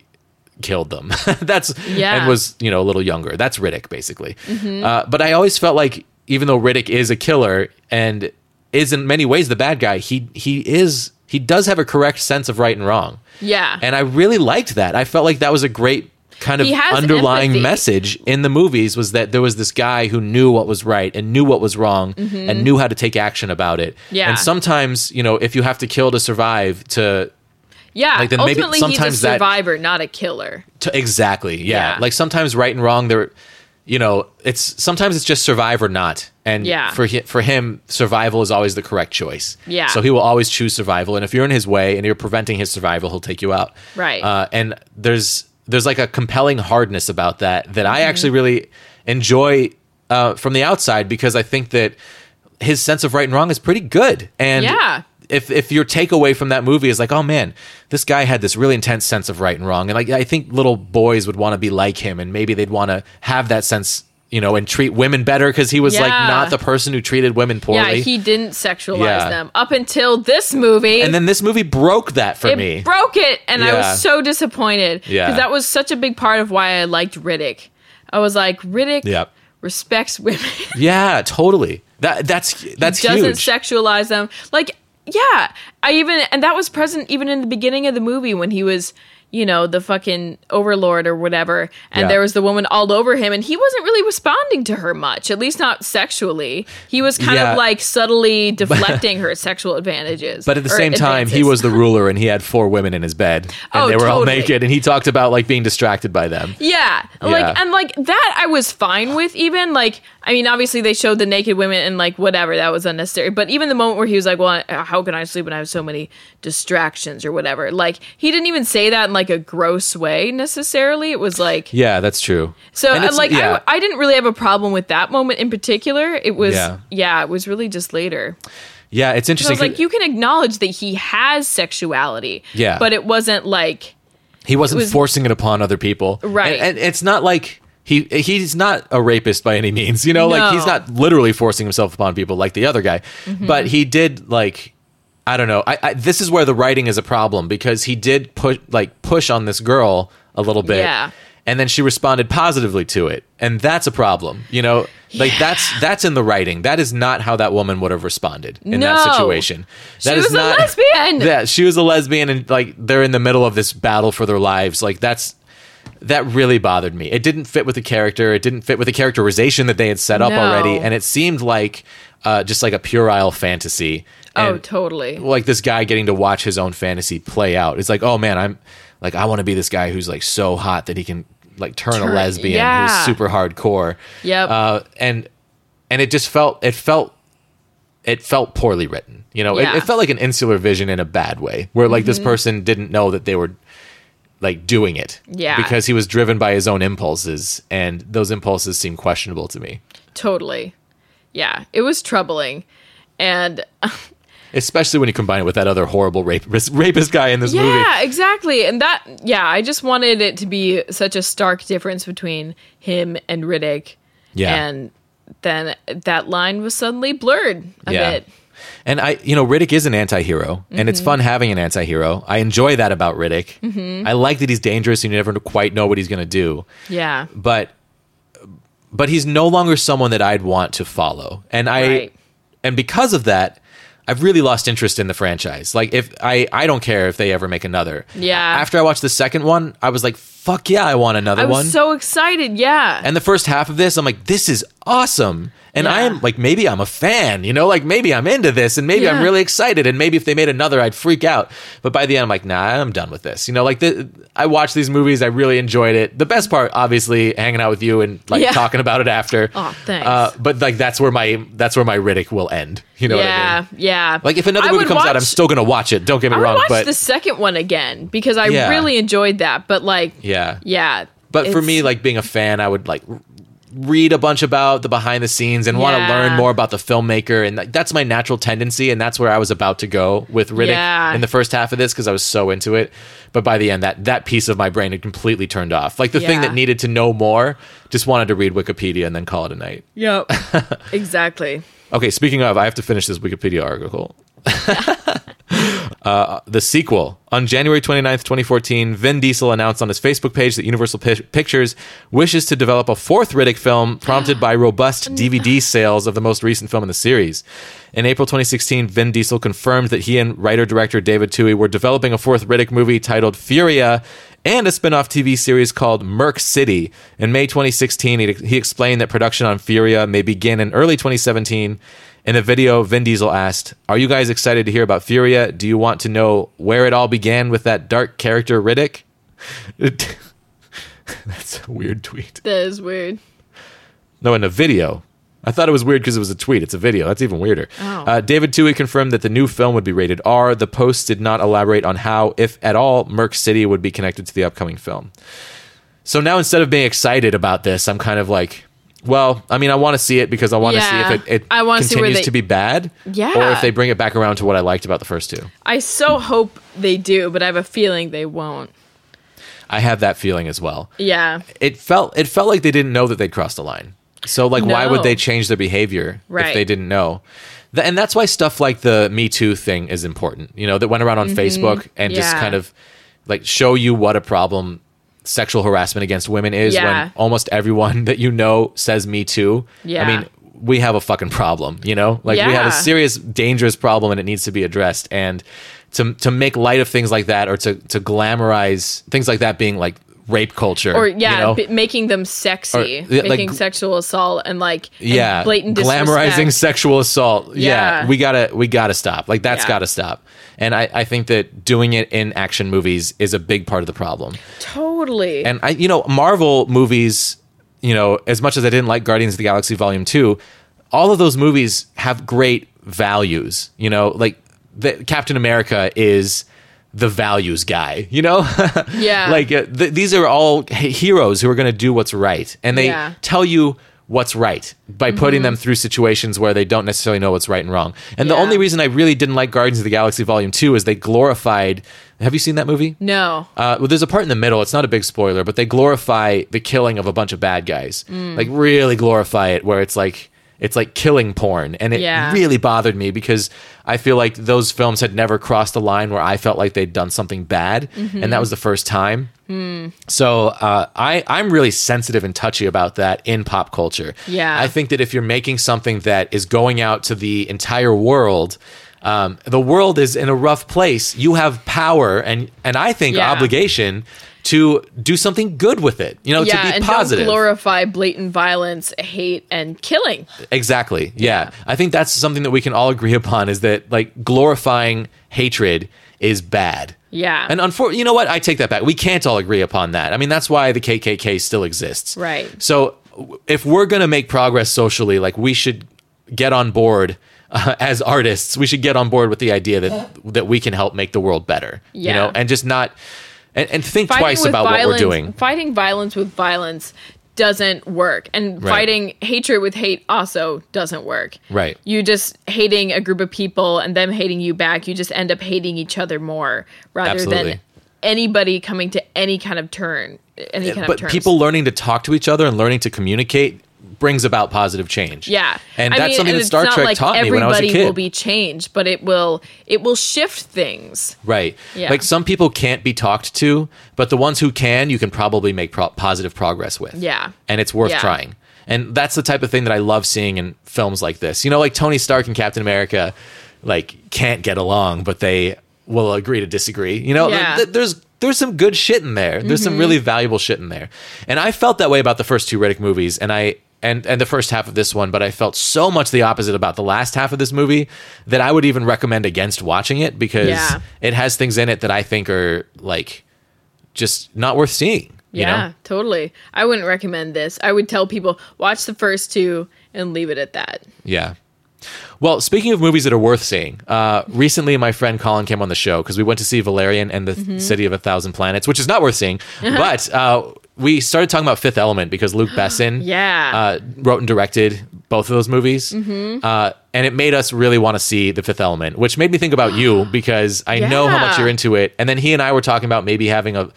killed them. And was, you know, a little younger. That's Riddick basically. Mm-hmm. But I always felt like even though Riddick is a killer and is in many ways the bad guy, he does have a correct sense of right and wrong. Yeah. And I really liked that. I felt like that was a great kind of underlying message in the movies, was that there was this guy who knew what was right and knew what was wrong and knew how to take action about it. Yeah. And sometimes, you know, if you have to kill to survive to... Yeah, like, then ultimately maybe sometimes he's a survivor, not a killer. Exactly, yeah. Like sometimes right and wrong, they're, you know, sometimes it's just survive or not. And for him, survival is always the correct choice. Yeah. So he will always choose survival. And if you're in his way and you're preventing his survival, he'll take you out. Right. And there's like a compelling hardness about that I actually really enjoy from the outside, because I think that his sense of right and wrong is pretty good. And yeah. If your takeaway from that movie is like, oh man, this guy had this really intense sense of right and wrong, and like I think little boys would want to be like him, and maybe they'd want to have that sense, you know, and treat women better because he was like not the person who treated women poorly. Yeah, he didn't sexualize them up until this movie. And then this movie broke that for me. It broke it, and I was so disappointed because that was such a big part of why I liked Riddick. I was like, Riddick respects women. Yeah, totally. That's he doesn't huge. Sexualize them like. Yeah, and that was present even in the beginning of the movie when he was, you know, the fucking overlord or whatever, and there was the woman all over him, and he wasn't really responding to her much, at least not sexually. He was kind of like subtly deflecting her sexual advantages. But at the same time, he was the ruler, and he had 4 women in his bed, and they were all naked, and he talked about like being distracted by them. Yeah. Like that I was fine with even, like, I mean, obviously they showed the naked women and like whatever, that was unnecessary. But even the moment where he was like, well, how can I sleep when I have so many distractions or whatever? Like, he didn't even say that in like a gross way necessarily. It was like... Yeah, that's true. So like, I didn't really have a problem with that moment in particular. It was, it was really just later. Yeah, it's interesting. So I was like, you can acknowledge that he has sexuality. Yeah. But it wasn't like... He wasn't forcing it upon other people. Right. And it's not like... He's not a rapist by any means, you know, like he's not literally forcing himself upon people like the other guy, but he did, like, I don't know. I this is where the writing is a problem, because he did push on this girl a little bit and then she responded positively to it. And that's a problem, you know, like that's in the writing. That is not how that woman would have responded in that situation. That she was a lesbian. Yeah, she was a lesbian, and like they're in the middle of this battle for their lives. Like that really bothered me. It didn't fit with the character. It didn't fit with the characterization that they had set up already. And it seemed like just like a puerile fantasy. And totally. Like this guy getting to watch his own fantasy play out. It's like, oh man, I'm like, I want to be this guy who's like so hot that he can like turn a lesbian who's super hardcore. Yep. And it felt poorly written. You know, it felt like an insular vision in a bad way, where like this person didn't know that they were like doing it. Yeah. Because he was driven by his own impulses, and those impulses seem questionable to me. Totally. Yeah. It was troubling. And especially when you combine it with that other horrible rapist guy in this movie. Yeah, exactly. And that, I just wanted it to be such a stark difference between him and Riddick. Yeah. And then that line was suddenly blurred a bit. And Riddick is an anti-hero, and it's fun having an anti-hero. I enjoy that about Riddick. Mm-hmm. I like that he's dangerous and you never quite know what he's going to do. Yeah. But he's no longer someone that I'd want to follow. And and because of that, I've really lost interest in the franchise. Like, if I don't care if they ever make another. Yeah. After I watched the second one, I was like, fuck yeah, I want another one. I was so excited, And the first half of this, I'm like, this is awesome. And I am, like, maybe I'm a fan, you know? Like, maybe I'm into this, and maybe I'm really excited, and maybe if they made another, I'd freak out. But by the end, I'm like, nah, I'm done with this. You know, like, I watched these movies, I really enjoyed it. The best part, obviously, hanging out with you and, like, talking about it after. Oh, thanks. But, like, that's where my Riddick will end. You know what I mean? Yeah, like, if another movie comes out, I'm still going to watch it. Don't get me wrong. I would watch the second one again, because I really enjoyed that, but, like... Yeah. But for me, like, being a fan, I would like read a bunch about the behind the scenes and want to learn more about the filmmaker, and like, that's my natural tendency, and that's where I was about to go with Riddick in the first half of this, because I was so into it. But by the end, that piece of my brain had completely turned off. Like the thing that needed to know more, just wanted to read Wikipedia and then call it a night. Yep. Exactly. Okay, speaking of, I have to finish this Wikipedia article. The sequel. On January 29th, 2014, Vin Diesel announced on his Facebook page that Universal Pictures wishes to develop a 4th Riddick film, prompted by robust DVD sales of the most recent film in the series. In April 2016, Vin Diesel confirmed that he and writer-director David Twohy were developing a 4th Riddick movie titled Furia, and a spin-off TV series called Merc City. In May 2016, he explained that production on Furia may begin in early 2017. In a video, Vin Diesel asked, "Are you guys excited to hear about Furia? Do you want to know where it all began with that dark character Riddick?" That's a weird tweet. That is weird. No, in a video. I thought it was weird because it was a tweet. It's a video. That's even weirder. Oh. David Twohy confirmed that the new film would be rated R. The post did not elaborate on how, if at all, Merc City would be connected to the upcoming film. So now, instead of being excited about this, I'm kind of like... Well, I mean, I want to see it because I want to see if it continues to be bad. Yeah. Or if they bring it back around to what I liked about the first two. I so hope they do, but I have a feeling they won't. I have that feeling as well. Yeah. It felt like they didn't know that they'd crossed the line. So, like, why would they change their behavior if they didn't know? And that's why stuff like the Me Too thing is important, you know, that went around on Facebook and just kind of, like, show you what a problem sexual harassment against women is when almost everyone that you know says Me Too. Yeah. I mean, we have a fucking problem, you know? Like, we have a serious, dangerous problem and it needs to be addressed. And to make light of things like that or to glamorize things like that being, like, rape culture or making them sexy or, making sexual assault and like and blatant glamorizing sexual assault we gotta stop, like that's gotta stop. And I think that doing it in action movies is a big part of the problem. Totally. And I Marvel movies, as much as I didn't like Guardians of the Galaxy Volume 2, all of those movies have great values, like the Captain America is the values guy, Like these are all heroes who are going to do what's right. And they tell you what's right by putting them through situations where they don't necessarily know what's right and wrong. And the only reason I really didn't like Guardians of the Galaxy Volume 2 is they glorified... Have you seen that movie? No. Well, there's a part in the middle. It's not a big spoiler, but they glorify the killing of a bunch of bad guys. Like really glorify it where it's like... It's like killing porn. And it really bothered me because I feel like those films had never crossed the line where I felt like they'd done something bad. Mm-hmm. And that was the first time. Mm. So I'm really sensitive and touchy about that in pop culture. Yeah. I think that if you're making something that is going out to the entire world... the world is in a rough place. You have power and I think obligation to do something good with it, to be positive. Don't glorify blatant violence, hate, and killing. Exactly. Yeah. I think that's something that we can all agree upon is that like glorifying hatred is bad. Yeah. And unfortunately, you know what? I take that back. We can't all agree upon that. I mean, that's why the KKK still exists. Right. So if we're going to make progress socially, like we should get on board. As artists, we should get on board with the idea that we can help make the world better, and just not and think fighting twice about what we're doing. Fighting violence with violence doesn't work, and fighting hatred with hate also doesn't work. Right? You just hating a group of people and them hating you back. You just end up hating each other more rather than anybody coming to any kind of turn. But people learning to talk to each other and learning to communicate brings about positive change. Yeah. And that's something that Star Trek taught me when I was a kid. Everybody will be changed, but it will shift things. Right. Yeah. Like some people can't be talked to, but the ones who can, you can probably make positive progress with. Yeah. And it's worth trying. And that's the type of thing that I love seeing in films like this. Like Tony Stark and Captain America, like can't get along, but they will agree to disagree. There's some good shit in there. There's some really valuable shit in there. And I felt that way about the first two Riddick movies. And And the first half of this one, but I felt so much the opposite about the last half of this movie that I would even recommend against watching it because it has things in it that I think are like just not worth seeing. You know? Totally. I wouldn't recommend this. I would tell people watch the first two and leave it at that. Yeah. Well, speaking of movies that are worth seeing, recently my friend Colin came on the show because we went to see Valerian and the City of a Thousand Planets, which is not worth seeing, but we started talking about Fifth Element because Luc Besson wrote and directed both of those movies. Mm-hmm. And it made us really want to see The Fifth Element, which made me think about you because I know how much you're into it. And then he and I were talking about maybe having a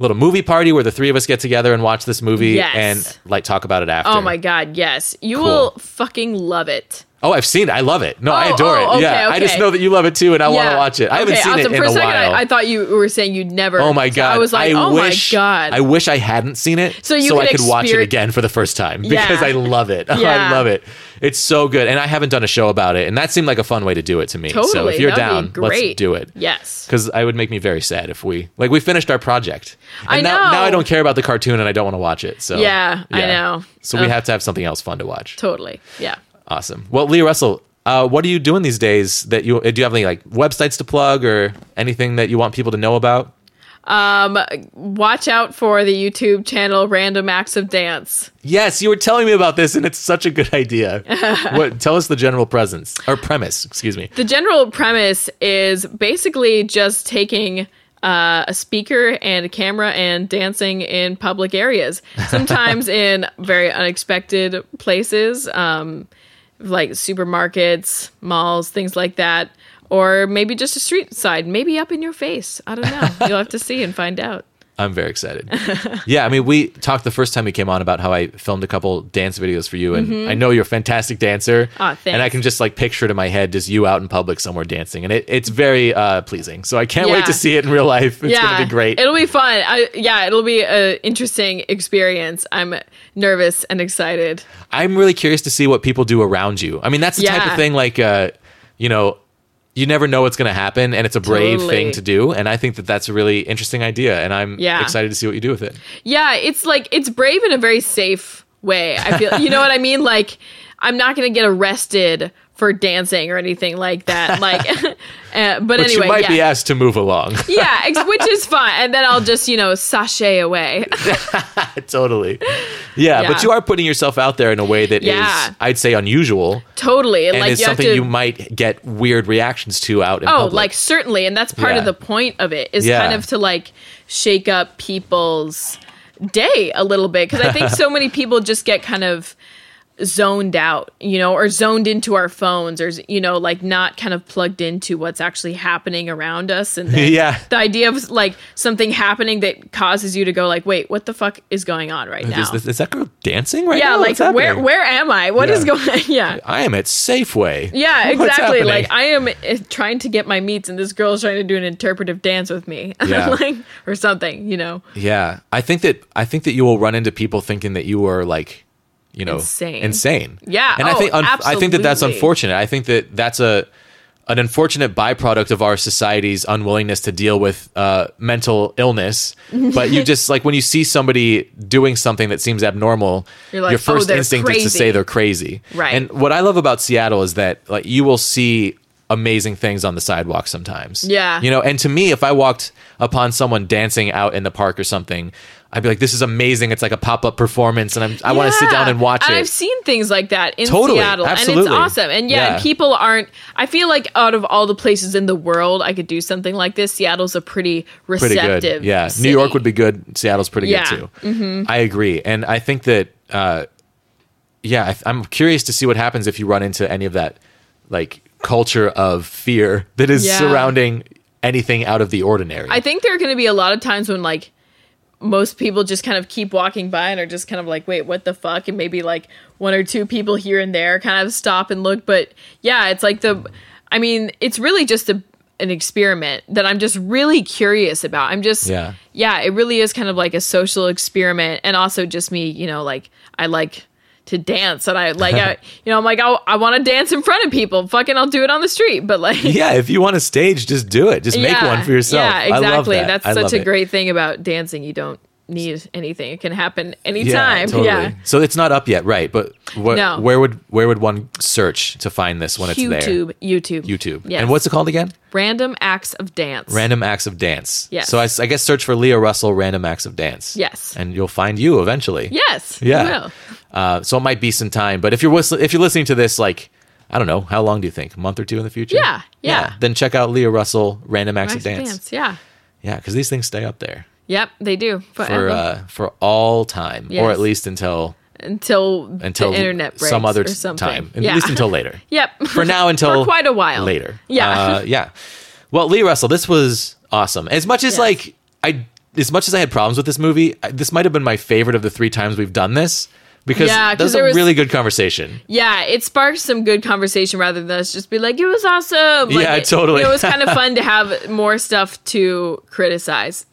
little movie party where the three of us get together and watch this movie and like talk about it after. Oh my God, yes. You will fucking love it. Oh, I've seen it. I love it. No, I adore it. Okay, yeah, okay. I just know that you love it too, and I want to watch it. I haven't seen it in a while. I thought you were saying you'd never. Oh my God! So I was like, my God! I wish I hadn't seen it, so I could watch it again for the first time because I love it. I love it. It's so good, and I haven't done a show about it, and that seemed like a fun way to do it to me. Totally, so if you're down, let's do it. Yes, because it would make me very sad if we finished our project. And I know. Now I don't care about the cartoon, and I don't want to watch it. So yeah, I know. So we have to have something else fun to watch. Totally. Yeah. Awesome. Well, Leah Russell, what are you doing these days? Do you have any like websites to plug or anything that you want people to know about? Watch out for the YouTube channel Random Acts of Dance. Yes, you were telling me about this, and it's such a good idea. Tell us the general premise. The general premise is basically just taking a speaker and a camera and dancing in public areas, sometimes in very unexpected places, like supermarkets, malls, things like that. Or maybe just a street side, maybe up in your face. I don't know. You'll have to see and find out. I'm very excited. Yeah, I mean, we talked the first time we came on about how I filmed a couple dance videos for you, and I know you're a fantastic dancer. Oh, thanks. And I can just like picture it in my head just you out in public somewhere dancing, and it's very pleasing. So I can't wait to see it in real life. It's going to be great. It'll be fun. It'll be an interesting experience. I'm nervous and excited. I'm really curious to see what people do around you. I mean, that's the type of thing like, you know, you never know what's going to happen, and it's a brave thing to do. And I think that that's a really interesting idea, and I'm excited to see what you do with it. Yeah, it's like, it's brave in a very safe way, I feel. You know what I mean? Like, I'm not going to get arrested for dancing or anything like that. Like, but anyway, you might be asked to move along. Which is fine. And then I'll just, you know, sashay away. Totally. Yeah, but you are putting yourself out there in a way that is, I'd say, unusual. Totally. And like, it's something you might get weird reactions to out in public. Like, certainly. And that's part of the point of it, is kind of to like shake up people's day a little bit. Because I think so many people just get kind of zoned out, you know, or zoned into our phones, or, you know, like not kind of plugged into what's actually happening around us. And then the idea of like something happening that causes you to go like, wait, what the fuck is going on right now? Is that girl dancing right now? Yeah, like where am I? What is going on? Yeah. I am at Safeway. Yeah, exactly. Like I am trying to get my meats and this girl's trying to do an interpretive dance with me like, or something, you know? Yeah. I think that you will run into people thinking that you are like, you know, insane. Yeah. And I think that that's unfortunate. I think that that's an unfortunate byproduct of our society's unwillingness to deal with mental illness. But you just like, when you see somebody doing something that seems abnormal, your first instinct is to say they're crazy. Right. And what I love about Seattle is that like you will see amazing things on the sidewalk sometimes. Yeah. You know, and to me, if I walked upon someone dancing out in the park or something, I'd be like, this is amazing. It's like a pop-up performance, and I want to sit down and watch it. I've seen things like that in Seattle, absolutely. And it's awesome. And people aren't... I feel like out of all the places in the world I could do something like this, Seattle's a pretty receptive city. Yeah, New York would be good. Seattle's pretty good, too. Mm-hmm. I agree. And I think that... I'm curious to see what happens if you run into any of that like culture of fear that is surrounding anything out of the ordinary. I think there are going to be a lot of times when like... most people just kind of keep walking by and are just kind of like, wait, what the fuck? And maybe like one or two people here and there kind of stop and look. But yeah, it's like it's really just an experiment that I'm just really curious about. I'm just, it really is kind of like a social experiment. And also just me, you know, like I like to dance, and I want to dance in front of people. Fucking, I'll do it on the street. But like, yeah, if you want a stage, just do it. Just make one for yourself. Yeah, exactly. I love that. That's such a great thing about dancing. You don't need anything. It can happen anytime. Yeah, totally. Yeah. So it's not up yet, right? But where would one search to find this when it's there? YouTube. Yes. And what's it called again? Random Acts of Dance. Random Acts of Dance. Yes. So I guess search for Leah Russell Random Acts of Dance. Yes. And you'll find you eventually. Yes. Yeah. You will. So it might be some time, but if you're listening to this, like, I don't know, how long do you think? A month or two in the future? Yeah. Yeah. Then check out Leah Russell Random Acts of Dance. Yeah. Yeah, because these things stay up there. Yep, they do. Forever. For all time, or at least until the internet breaks, some other or something. Time, at least until later. Yep. For now, until for quite a while later. Yeah. Well, Leah Russell, this was awesome. As much as as much as I had problems with this movie, this might have been my favorite of the three times we've done this. Because that's a really good conversation. Yeah, it sparked some good conversation rather than us just be like, it was awesome. Like, yeah, totally. It was kind of fun to have more stuff to criticize.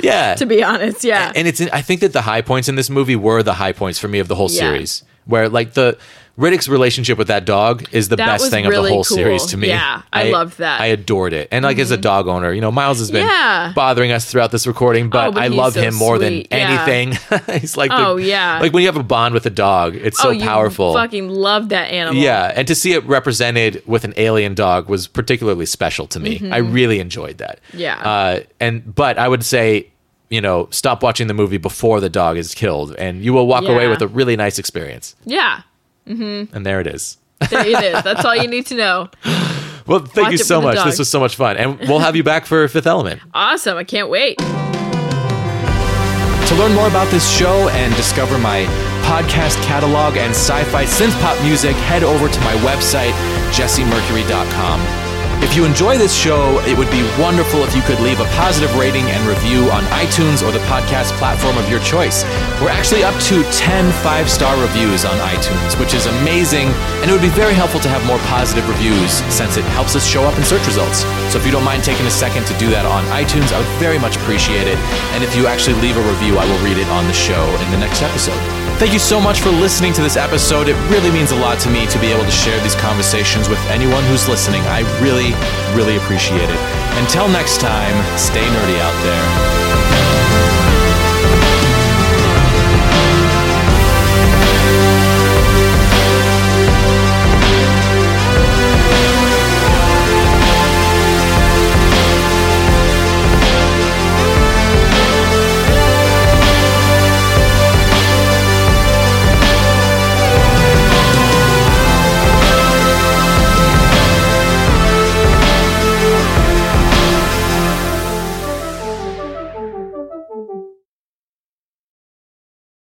Yeah. To be honest, yeah. And I think that the high points in this movie were the high points for me of the whole series. Where like Riddick's relationship with that dog is the best thing really of the whole series to me. Yeah, I loved that. I adored it. And like as a dog owner, you know, Miles has been bothering us throughout this recording, but I love him more than anything. He's like, like when you have a bond with a dog, it's so powerful. I fucking love that animal. Yeah, and to see it represented with an alien dog was particularly special to me. I really enjoyed that. Yeah. But I would say, you know, stop watching the movie before the dog is killed, and you will walk away with a really nice experience. Yeah. Mm-hmm. And there it is. That's all you need to know. Well, thank you so much. This was so much fun. And we'll have you back for Fifth Element. Awesome. I can't wait. To learn more about this show and discover my podcast catalog and sci-fi synth-pop music, head over to my website, jessemercury.com. If you enjoy this show, it would be wonderful if you could leave a positive rating and review on iTunes or the podcast platform of your choice. We're actually up to 10 5-star reviews on iTunes, which is amazing, and it would be very helpful to have more positive reviews since it helps us show up in search results. So if you don't mind taking a second to do that on iTunes, I would very much appreciate it. And if you actually leave a review, I will read it on the show in the next episode. Thank you so much for listening to this episode. It really means a lot to me to be able to share these conversations with anyone who's listening. I really appreciate it. Until next time, stay nerdy out there.